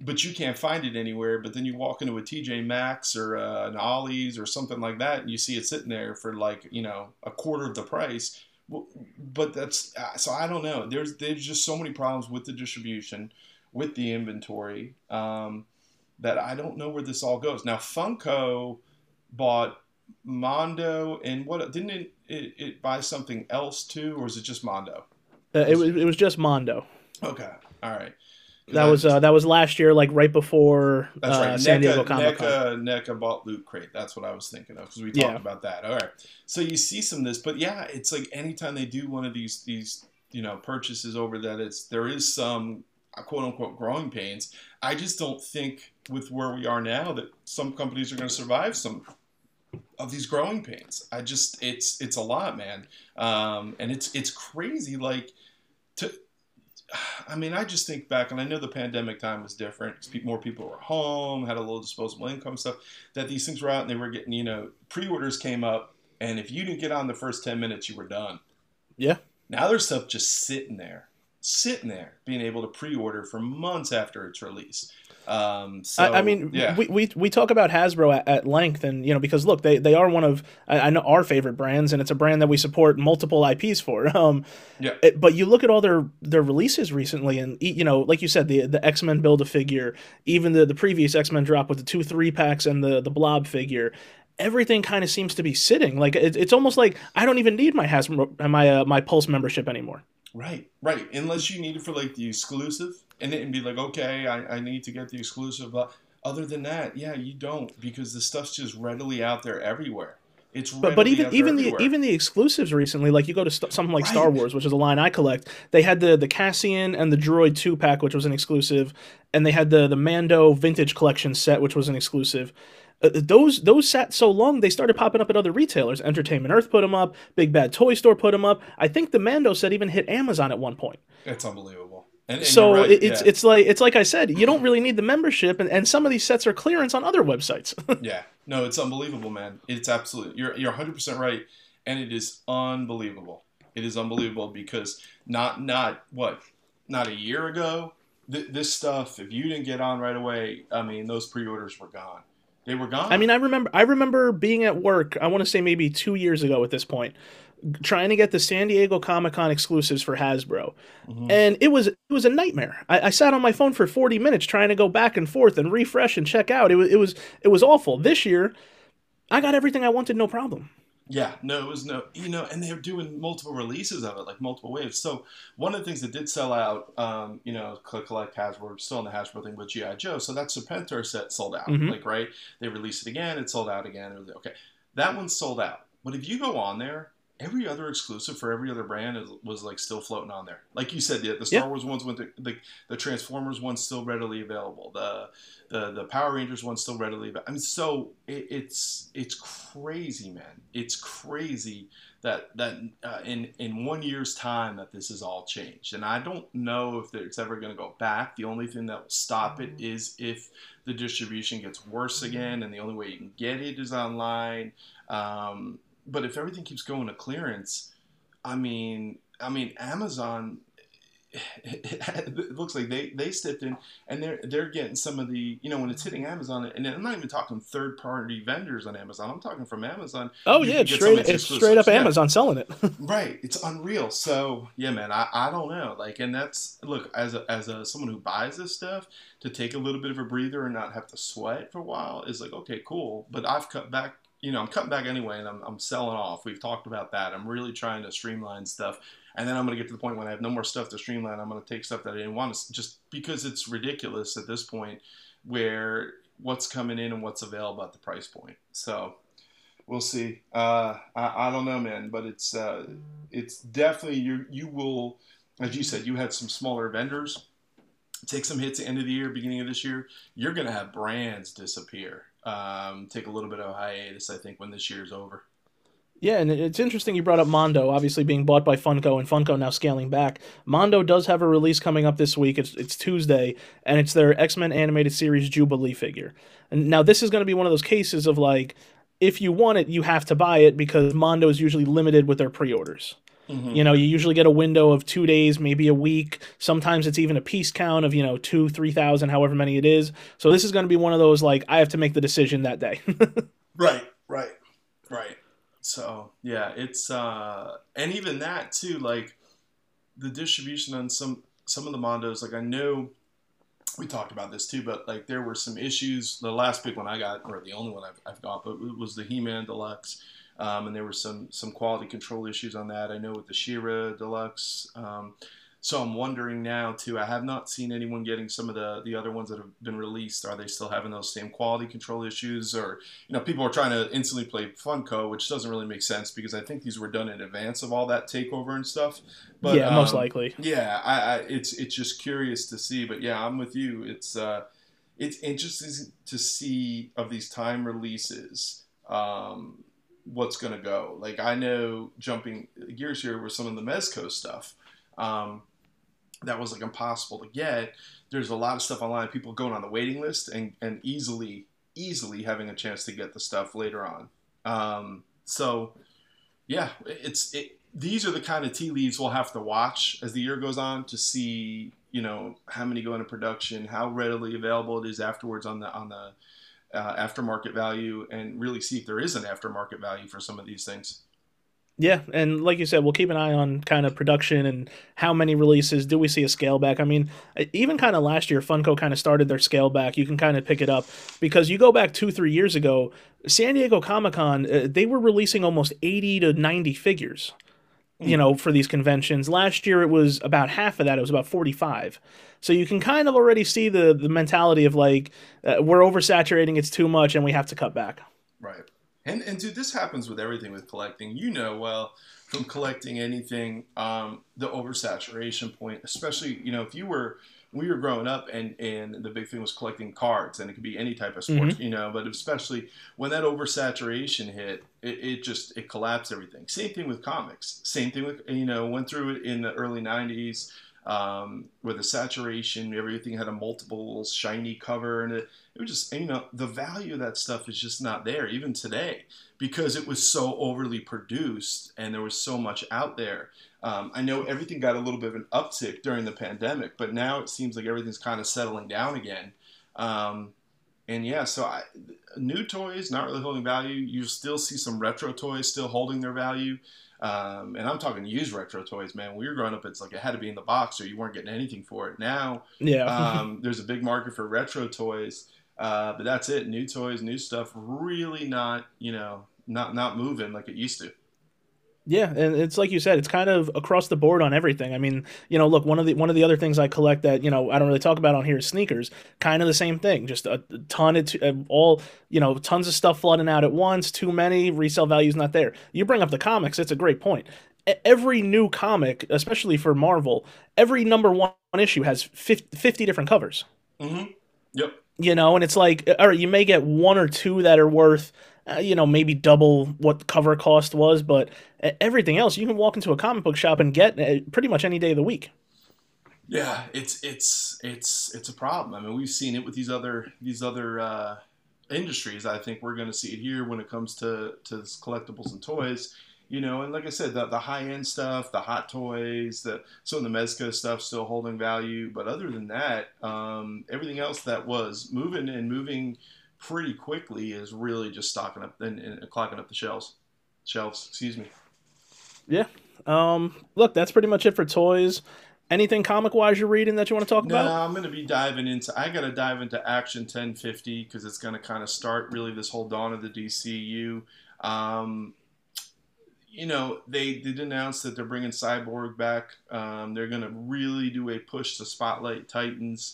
but you can't find it anywhere. But then you walk into a T J Maxx or uh, an Ollie's or something like that, and you see it sitting there for like, you know, a quarter of the price. Well, but that's, so I don't know. There's, there's just so many problems with the distribution, with the inventory, um, that I don't know where this all goes. Now, Funko bought Mondo, and what didn't it, it, it buy something else too, or is it just Mondo? Uh, it was it was just Mondo. Okay, all right. That I, was uh, that was last year, like right before that's right. Uh, San Diego Comic-Con. NECA, NECA bought Loot Crate. That's what I was thinking of because we talked yeah. about that. All right, so you see some of this, but yeah, it's like anytime they do one of these these you know purchases over that, it's there is some quote unquote growing pains. I just don't think with where we are now that some companies are going to survive some of these growing pains. I just it's it's a lot, man, um, and it's it's crazy. Like to. I mean, I just think back, and I know the pandemic time was different because more people were home, had a little disposable income stuff, that these things were out and they were getting, you know, pre-orders came up, and if you didn't get on the first ten minutes, you were done. Yeah. Now there's stuff just sitting there, sitting there, being able to pre-order for months after its release. Um, so, I, I mean, yeah. we, we we talk about Hasbro at, at length, and you know, because look, they, they are one of I, I know our favorite brands, and it's a brand that we support multiple I Ps for. Um, yeah. It, but you look at all their, their releases recently, and you know, like you said, the the X-Men Build-A-Figure, even the the previous X-Men drop with the two three packs and the the Blob figure. Everything kind of seems to be sitting. Like it, it's almost like I don't even need my Hasbro my uh, my Pulse membership anymore. Right, right. Unless you need it for like the exclusive. And it'd be like, okay, I, I need to get the exclusive. Uh, other than that, yeah, you don't, because the stuff's just readily out there everywhere. It's but, but even even everywhere. the even the exclusives recently, like you go to st- something like right. Star Wars, which is a line I collect. They had the the Cassian and the Droid two pack, which was an exclusive, and they had the the Mando Vintage Collection set, which was an exclusive. Uh, those those sat so long they started popping up at other retailers. Entertainment Earth put them up. Big Bad Toy Store put them up. I think the Mando set even hit Amazon at one point. It's unbelievable. And, and so right, it's yeah. it's like it's like I said, you don't really need the membership, and, and some of these sets are clearance on other websites. Yeah, no, it's unbelievable, man. It's absolutely you're you're one hundred percent right, and it is unbelievable. It is unbelievable because not not what not a year ago, th- this stuff. If you didn't get on right away, I mean, those pre-orders were gone. They were gone. I mean, I remember I remember being at work. I want to say maybe two years ago at this point. Trying to get the San Diego Comic-Con exclusives for Hasbro, mm-hmm. and it was it was a nightmare. I, I sat on my phone for forty minutes trying to go back and forth and refresh and check out. It was it was it was awful. This year, I got everything I wanted, no problem. Yeah, no, it was no, you know, and they're doing multiple releases of it, like multiple waves. So one of the things that did sell out, um, you know, collect Hasbro, still on the Hasbro thing with G I. Joe. So that Serpentor set sold out, mm-hmm. like right. They released it again, it sold out again. It was, okay, that one sold out. But if you go on there. Every other exclusive for every other brand is, was like still floating on there. Like you said, the, the Star yeah. Wars ones went to, the the Transformers one's still readily available. The the the Power Rangers one's still readily available. I mean, so it, it's it's crazy, man. It's crazy that that uh, in in one year's time that this has all changed. And I don't know if it's ever going to go back. The only thing that will stop it is if the distribution gets worse again, and the only way you can get it is online. Um, But if everything keeps going to clearance, I mean, I mean, Amazon, it looks like they, they stepped in and they're, they're getting some of the, you know, when it's hitting Amazon, and I'm not even talking third party vendors on Amazon. I'm talking from Amazon. Oh yeah. It's straight, it's straight up yeah. Amazon selling it. Right. It's unreal. So yeah, man, I, I don't know. Like, and that's, look, as a, as a, someone who buys this stuff, to take a little bit of a breather and not have to sweat for a while is like, okay, cool. But I've cut back. You know, I'm cutting back anyway, and I'm I'm selling off. We've talked about that. I'm really trying to streamline stuff, and then I'm going to get to the point when I have no more stuff to streamline. I'm going to take stuff that I didn't want to, just because it's ridiculous at this point, where what's coming in and what's available at the price point. So we'll see. Uh, I I don't know, man, but it's uh, it's definitely you you will, as you said, you had some smaller vendors take some hits at the end of the year, beginning of this year. You're going to have brands disappear. Um, take a little bit of a hiatus, I think, when this year's over. Yeah, and it's interesting you brought up Mondo, obviously being bought by Funko, and Funko now scaling back. Mondo does have a release coming up this week. It's it's Tuesday, and it's their X-Men animated series Jubilee figure. And now this is going to be one of those cases of like, if you want it, you have to buy it because Mondo is usually limited with their pre-orders. Mm-hmm. You know, you usually get a window of two days, maybe a week. Sometimes it's even a piece count of, you know, two, three thousand, however many it is. So this is going to be one of those, like, I have to make the decision that day. Right, right, right. So, yeah, it's, uh, and even that too, like the distribution on some, some of the Mondos, like I know we talked about this too, but like there were some issues. The last big one I got, or the only one I've, I've got, but it was the He-Man Deluxe. Um, and there were some, some quality control issues on that. I know with the She-Ra Deluxe. Um, so I'm wondering now too, I have not seen anyone getting some of the, the other ones that have been released. Are they still having those same quality control issues? Or, you know, people are trying to instantly play Funko, which doesn't really make sense because I think these were done in advance of all that takeover and stuff. But, yeah, um, most likely. Yeah, I, I, it's it's just curious to see. But yeah, I'm with you. It's uh, it's interesting to see of these time releases. Um, what's going to go. Like I know, jumping gears here, with some of the Mezco stuff um, that was like impossible to get. There's a lot of stuff online, people going on the waiting list and, and easily, easily having a chance to get the stuff later on. Um, so yeah, it's, it, these are the kind of tea leaves we'll have to watch as the year goes on to see, you know, how many go into production, how readily available it is afterwards on the, on the, Uh, aftermarket value, and really see if there is an aftermarket value for some of these things. Yeah, and like you said, we'll keep an eye on kind of production and how many releases. Do we see a scale back? I mean, even kind of last year, Funko kind of started their scale back. You can kind of pick it up because you go back two, three years ago, San Diego Comic-Con, uh, they were releasing almost eighty to ninety figures, mm. you know, for these conventions. Last year, it was about half of that. It was about forty-five. So you can kind of already see the, the mentality of like, uh, we're oversaturating, it's too much, and we have to cut back. Right. And, and dude, this happens with everything with collecting. You know well from collecting anything, um, the oversaturation point, especially, you know, if you were, we were growing up and, and the big thing was collecting cards, and it could be any type of sport, mm-hmm. you know, but especially when that oversaturation hit, it, it just, it collapsed everything. Same thing with comics. Same thing with, you know, went through it in the early nineties, um where the saturation, everything had a multiple shiny cover, and it, it was just, you know, the value of that stuff is just not there even today because it was so overly produced and there was so much out there. um I know everything got a little bit of an uptick during the pandemic, but now it seems like everything's kind of settling down again. um And yeah, so I, new toys, not really holding value. You still see some retro toys still holding their value. Um, and I'm talking used retro toys, man. When we were growing up, it's like it had to be in the box or you weren't getting anything for it. Now, yeah. um, there's a big market for retro toys. Uh, but that's it. New toys, new stuff, really not, you know, not, not moving like it used to. Yeah, and it's like you said, it's kind of across the board on everything. I mean, you know, look, one of the one of the other things I collect that, you know, I don't really talk about on here is sneakers. Kind of the same thing, just a ton of all, you know, tons of stuff flooding out at once, too many, resale value's not there. You bring up the comics, it's a great point. Every new comic, especially for Marvel, every number one issue has fifty different covers. Mm-hmm. Yep. You know, and it's like, all right, you may get one or two that are worth, Uh, you know, maybe double what the cover cost was, but everything else you can walk into a comic book shop and get pretty much any day of the week. Yeah, it's it's it's it's a problem. I mean, we've seen it with these other these other uh, industries. I think we're going to see it here when it comes to to collectibles and toys. You know, and like I said, the, the high end stuff, the hot toys, the some of the Mezco stuff still holding value, but other than that, um, everything else that was moving and moving pretty quickly is really just stocking up and, and clocking up the shelves shelves excuse me. Yeah. Um look, that's pretty much it for toys. Anything comic wise you're reading that you want to talk no, about? No, I'm going to be diving into I got to dive into Action ten fifty because it's going to kind of start really this whole dawn of the D C U. um You know, they did announce that they're bringing Cyborg back. Um they're going to really do a push to spotlight Titans.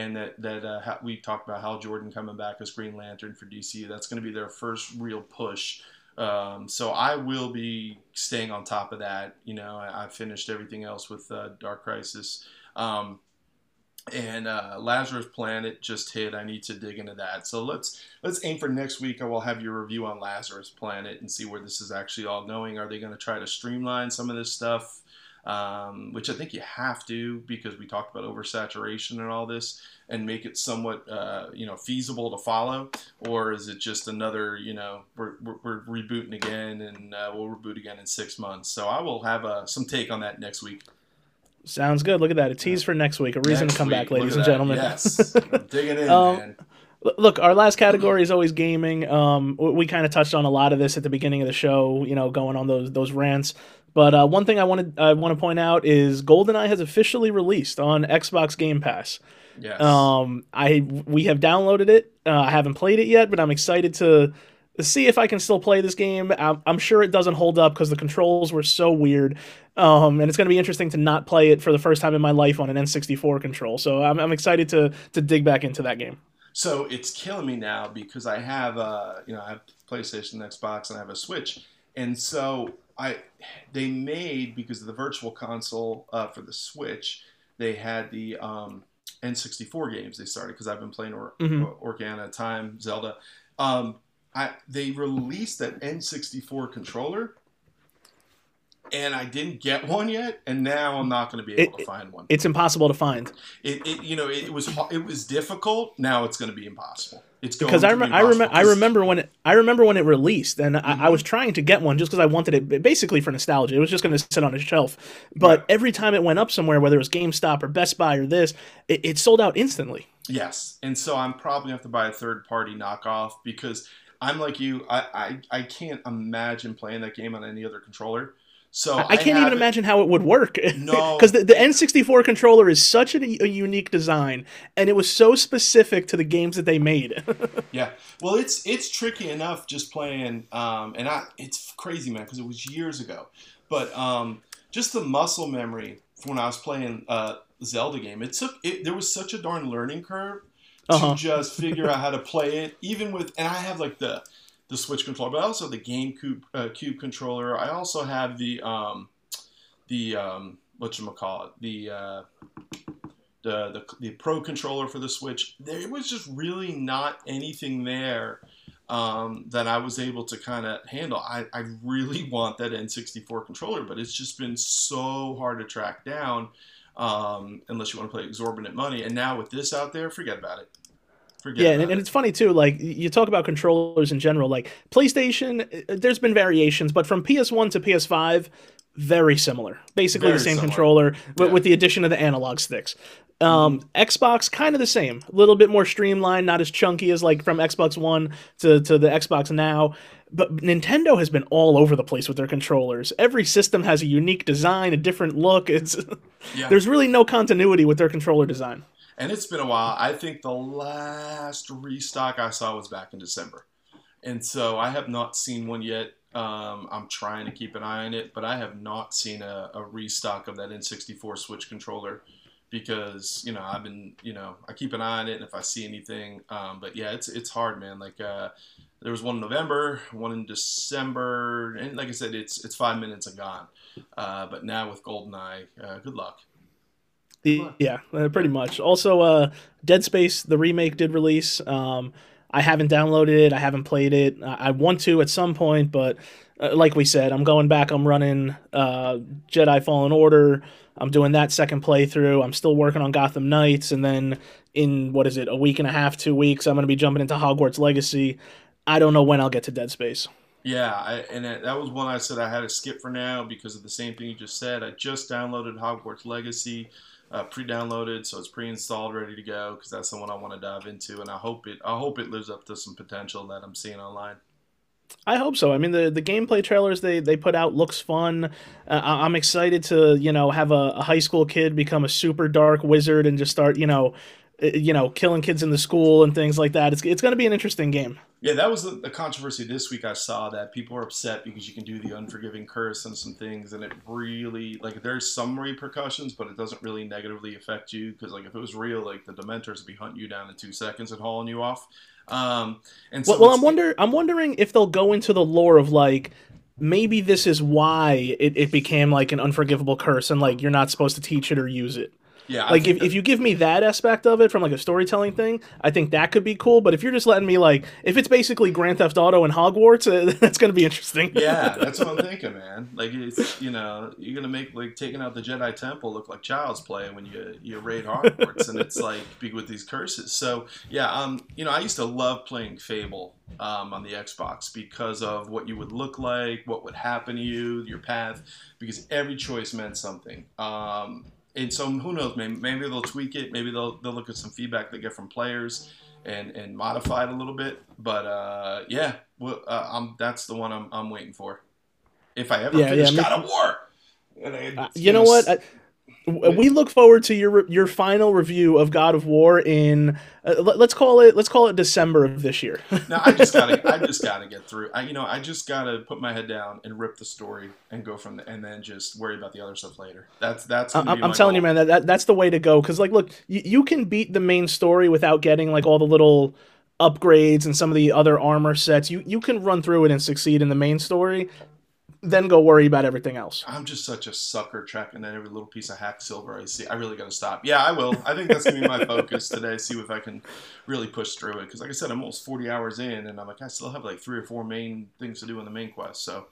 And that, that uh, we talked about Hal Jordan coming back as Green Lantern for D C. That's going to be their first real push. Um, so I will be staying on top of that. You know, I, I finished everything else with uh, Dark Crisis. Um, and uh, Lazarus Planet just hit. I need to dig into that. So let's let's aim for next week. I will have your review on Lazarus Planet and see where this is actually all going. Are they going to try to streamline some of this stuff? um, which I think you have to, because we talked about oversaturation and all this, and make it somewhat, uh, you know, feasible to follow? Or is it just another, you know, we're, we're, we're rebooting again, and uh, we'll reboot again in six months? So I will have uh, some take on that next week. Sounds good. Look at that. A tease for next week. A reason next to come week. back, ladies and gentlemen. Yes. I'm digging in, um, man. Look, our last category is always gaming. Um, we kind of touched on a lot of this at the beginning of the show, you know, going on those those rants. But uh, one thing I wanted I want to point out is GoldenEye has officially released on Xbox Game Pass. Yes. Um, I we have downloaded it. Uh, I haven't played it yet, but I'm excited to see if I can still play this game. I'm, I'm sure it doesn't hold up because the controls were so weird. Um, and it's going to be interesting to not play it for the first time in my life on an N sixty-four control. So I'm, I'm excited to to dig back into that game. So it's killing me now because I have, uh, you know, I have PlayStation, Xbox, and I have a Switch. And so I, they made, because of the virtual console uh, for the Switch, they had the um, N sixty-four games they started, because I've been playing or- mm-hmm. or- Organa, Time, Zelda. Um, I, they released that N sixty-four controller, and I didn't get one yet, and now I'm not going to be able it, to find one. It's impossible to find. It, it you know, it was it was difficult. Now it's going to be impossible. It's going because to I rem- be I remember I remember when it I remember when it released, and mm-hmm. I, I was trying to get one just because I wanted it basically for nostalgia. It was just going to sit on a shelf, but yeah. every time it went up somewhere, whether it was GameStop or Best Buy or this, it, it sold out instantly. Yes, and so I'm probably going to have to buy a third party knockoff, because I'm like you. I, I, I can't imagine playing that game on any other controller. So I, I can't even it. imagine how it would work. No, because the, the N sixty-four controller is such a, a unique design, and it was so specific to the games that they made. Yeah, well, it's it's tricky enough just playing, um, and I it's crazy, man, because it was years ago. But um, just the muscle memory when I was playing uh, Zelda game, it took it, there was such a darn learning curve to uh-huh. just figure out how to play it, even with, and I have like the. the Switch controller, but also the GameCube uh, Cube controller. I also have the um, the um, whatchamacallit, the, uh, the the the Pro controller for the Switch. There was just really not anything there um, that I was able to kind of handle. I, I really want that N sixty-four controller, but it's just been so hard to track down um, unless you want to play exorbitant money. And now with this out there, forget about it. Forget yeah, and, and it's funny, too, like, you talk about controllers in general, like, PlayStation, there's been variations, but from P S one to P S five, very similar. Basically very the same similar. controller, but yeah. with the addition of the analog sticks. Um, mm-hmm. Xbox, kind of the same. A little bit more streamlined, not as chunky as, like, from Xbox One to, to the Xbox Now. But Nintendo has been all over the place with their controllers. Every system has a unique design, a different look. It's yeah. There's really no continuity with their controller design. And it's been a while. I think the last restock I saw was back in December. And so I have not seen one yet. Um, I'm trying to keep an eye on it, but I have not seen a, a restock of that N sixty-four Switch controller because, you know, I've been, you know, I keep an eye on it, and if I see anything. Um, but, yeah, it's it's hard, man. Like, uh, there was one in November, one in December. And like I said, it's, it's five minutes and gone. Uh, but now with GoldenEye, uh, good luck. The, yeah, pretty much. Also, uh, Dead Space, the remake, did release. Um, I haven't downloaded it. I haven't played it. I, I want to at some point, but uh, like we said, I'm going back. I'm running uh, Jedi Fallen Order. I'm doing that second playthrough. I'm still working on Gotham Knights. And then in, what is it, a week and a half, two weeks, I'm going to be jumping into Hogwarts Legacy. I don't know when I'll get to Dead Space. Yeah, I, and that, that was one I said I had to skip for now because of the same thing you just said. I just downloaded Hogwarts Legacy. Uh, pre-downloaded, so it's pre-installed, ready to go, because that's the one I want to dive into, and I hope it I hope it lives up to some potential that I'm seeing online. I hope so. I mean, the, the gameplay trailers they, they put out looks fun. Uh, I'm excited to, you know, have a, a high school kid become a super dark wizard and just start, you know, you know, killing kids in the school and things like that. It's it's going to be an interesting game. Yeah, that was the controversy this week. I saw that people are upset because you can do the unforgiving curse and some things, and it really, like, there's some repercussions, but it doesn't really negatively affect you because, like, if it was real, like, the Dementors would be hunting you down in two seconds and hauling you off. Um, and so well, well I'm wonder I'm wondering if they'll go into the lore of, like, maybe this is why it, it became, like, an unforgivable curse and, like, you're not supposed to teach it or use it. Yeah, like if, if you give me that aspect of it from like a storytelling thing, I think that could be cool. But if you're just letting me like, if it's basically Grand Theft Auto and Hogwarts, uh, that's going to be interesting. Yeah, that's what I'm thinking, man. Like, it's, you know, you're going to make like taking out the Jedi Temple look like child's play when you you raid Hogwarts, and it's like big with these curses. So yeah, um, you know, I used to love playing Fable um on the Xbox because of what you would look like, what would happen to you, your path, because every choice meant something. Um. And so who knows, maybe, maybe they'll tweak it. Maybe they'll they'll look at some feedback they get from players and, and modify it a little bit. But uh, yeah, well, uh, I'm, that's the one I'm I'm waiting for. If I ever yeah, finish yeah, God of War. And I, uh, you know s- what? I- We look forward to your your final review of God of War in uh, let's call it let's call it December of this year. Now I just gotta I just gotta get through. I you know I just gotta put my head down and rip the story and go from the, and then just worry about the other stuff later. That's that's. Gonna be I'm my telling goal. you, man, that, that that's the way to go. Because like, look, you, you can beat the main story without getting like all the little upgrades and some of the other armor sets. You you can run through it and succeed in the main story. Then go worry about everything else. I'm just such a sucker tracking that every little piece of hack silver I see. I really got to stop. Yeah, I will. I think that's going to be my focus today. See if I can really push through it. Because like I said, I'm almost forty hours in, and I'm like, I still have like three or four main things to do in the main quest. So,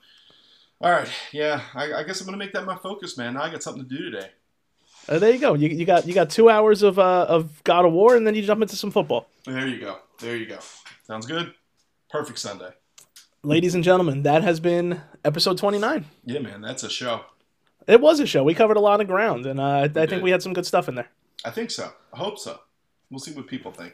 all right. Yeah, I, I guess I'm going to make that my focus, man. Now I got something to do today. Uh, there you go. You, you got you got two hours of, uh, of God of War, and then you jump into some football. There you go. There you go. Sounds good. Perfect Sunday. Ladies and gentlemen, that has been episode twenty-nine. Yeah, man, that's a show. It was a show. We covered a lot of ground, and uh, I think did. we had some good stuff in there. I think so. I hope so. We'll see what people think.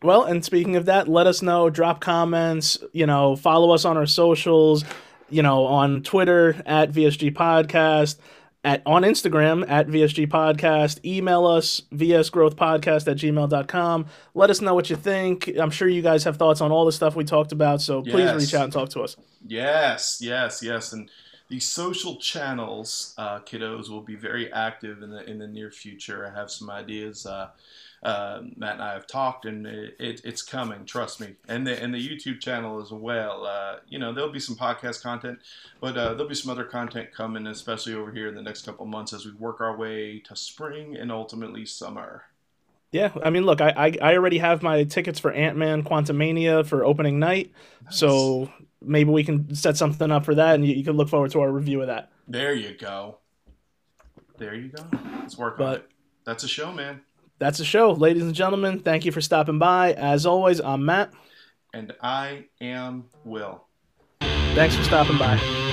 Well, and speaking of that, let us know. Drop comments. You know, follow us on our socials. You know, on Twitter, at V S G Podcast. At, on Instagram, at V S G Podcast. Email us, vsgrowthpodcast at gmail dot com. Let us know what you think. I'm sure you guys have thoughts on all the stuff we talked about, so yes. Please reach out and talk to us. Yes, yes, yes. And the social channels, uh, kiddos, will be very active in the in the near future. I have some ideas. Uh, uh, Matt and I have talked, and it, it, it's coming, trust me. And the, and the YouTube channel as well. Uh, you know, there'll be some podcast content, but uh, there'll be some other content coming, especially over here in the next couple of months as we work our way to spring and ultimately summer. Yeah, I mean, look, I, I, I already have my tickets for Ant-Man Quantumania for opening night, nice. So maybe we can set something up for that, and you, you can look forward to our review of that. There you go. There you go. Let's work but, on it. That's a show, man. That's a show. Ladies and gentlemen, thank you for stopping by. As always, I'm Matt. And I am Will. Thanks for stopping by.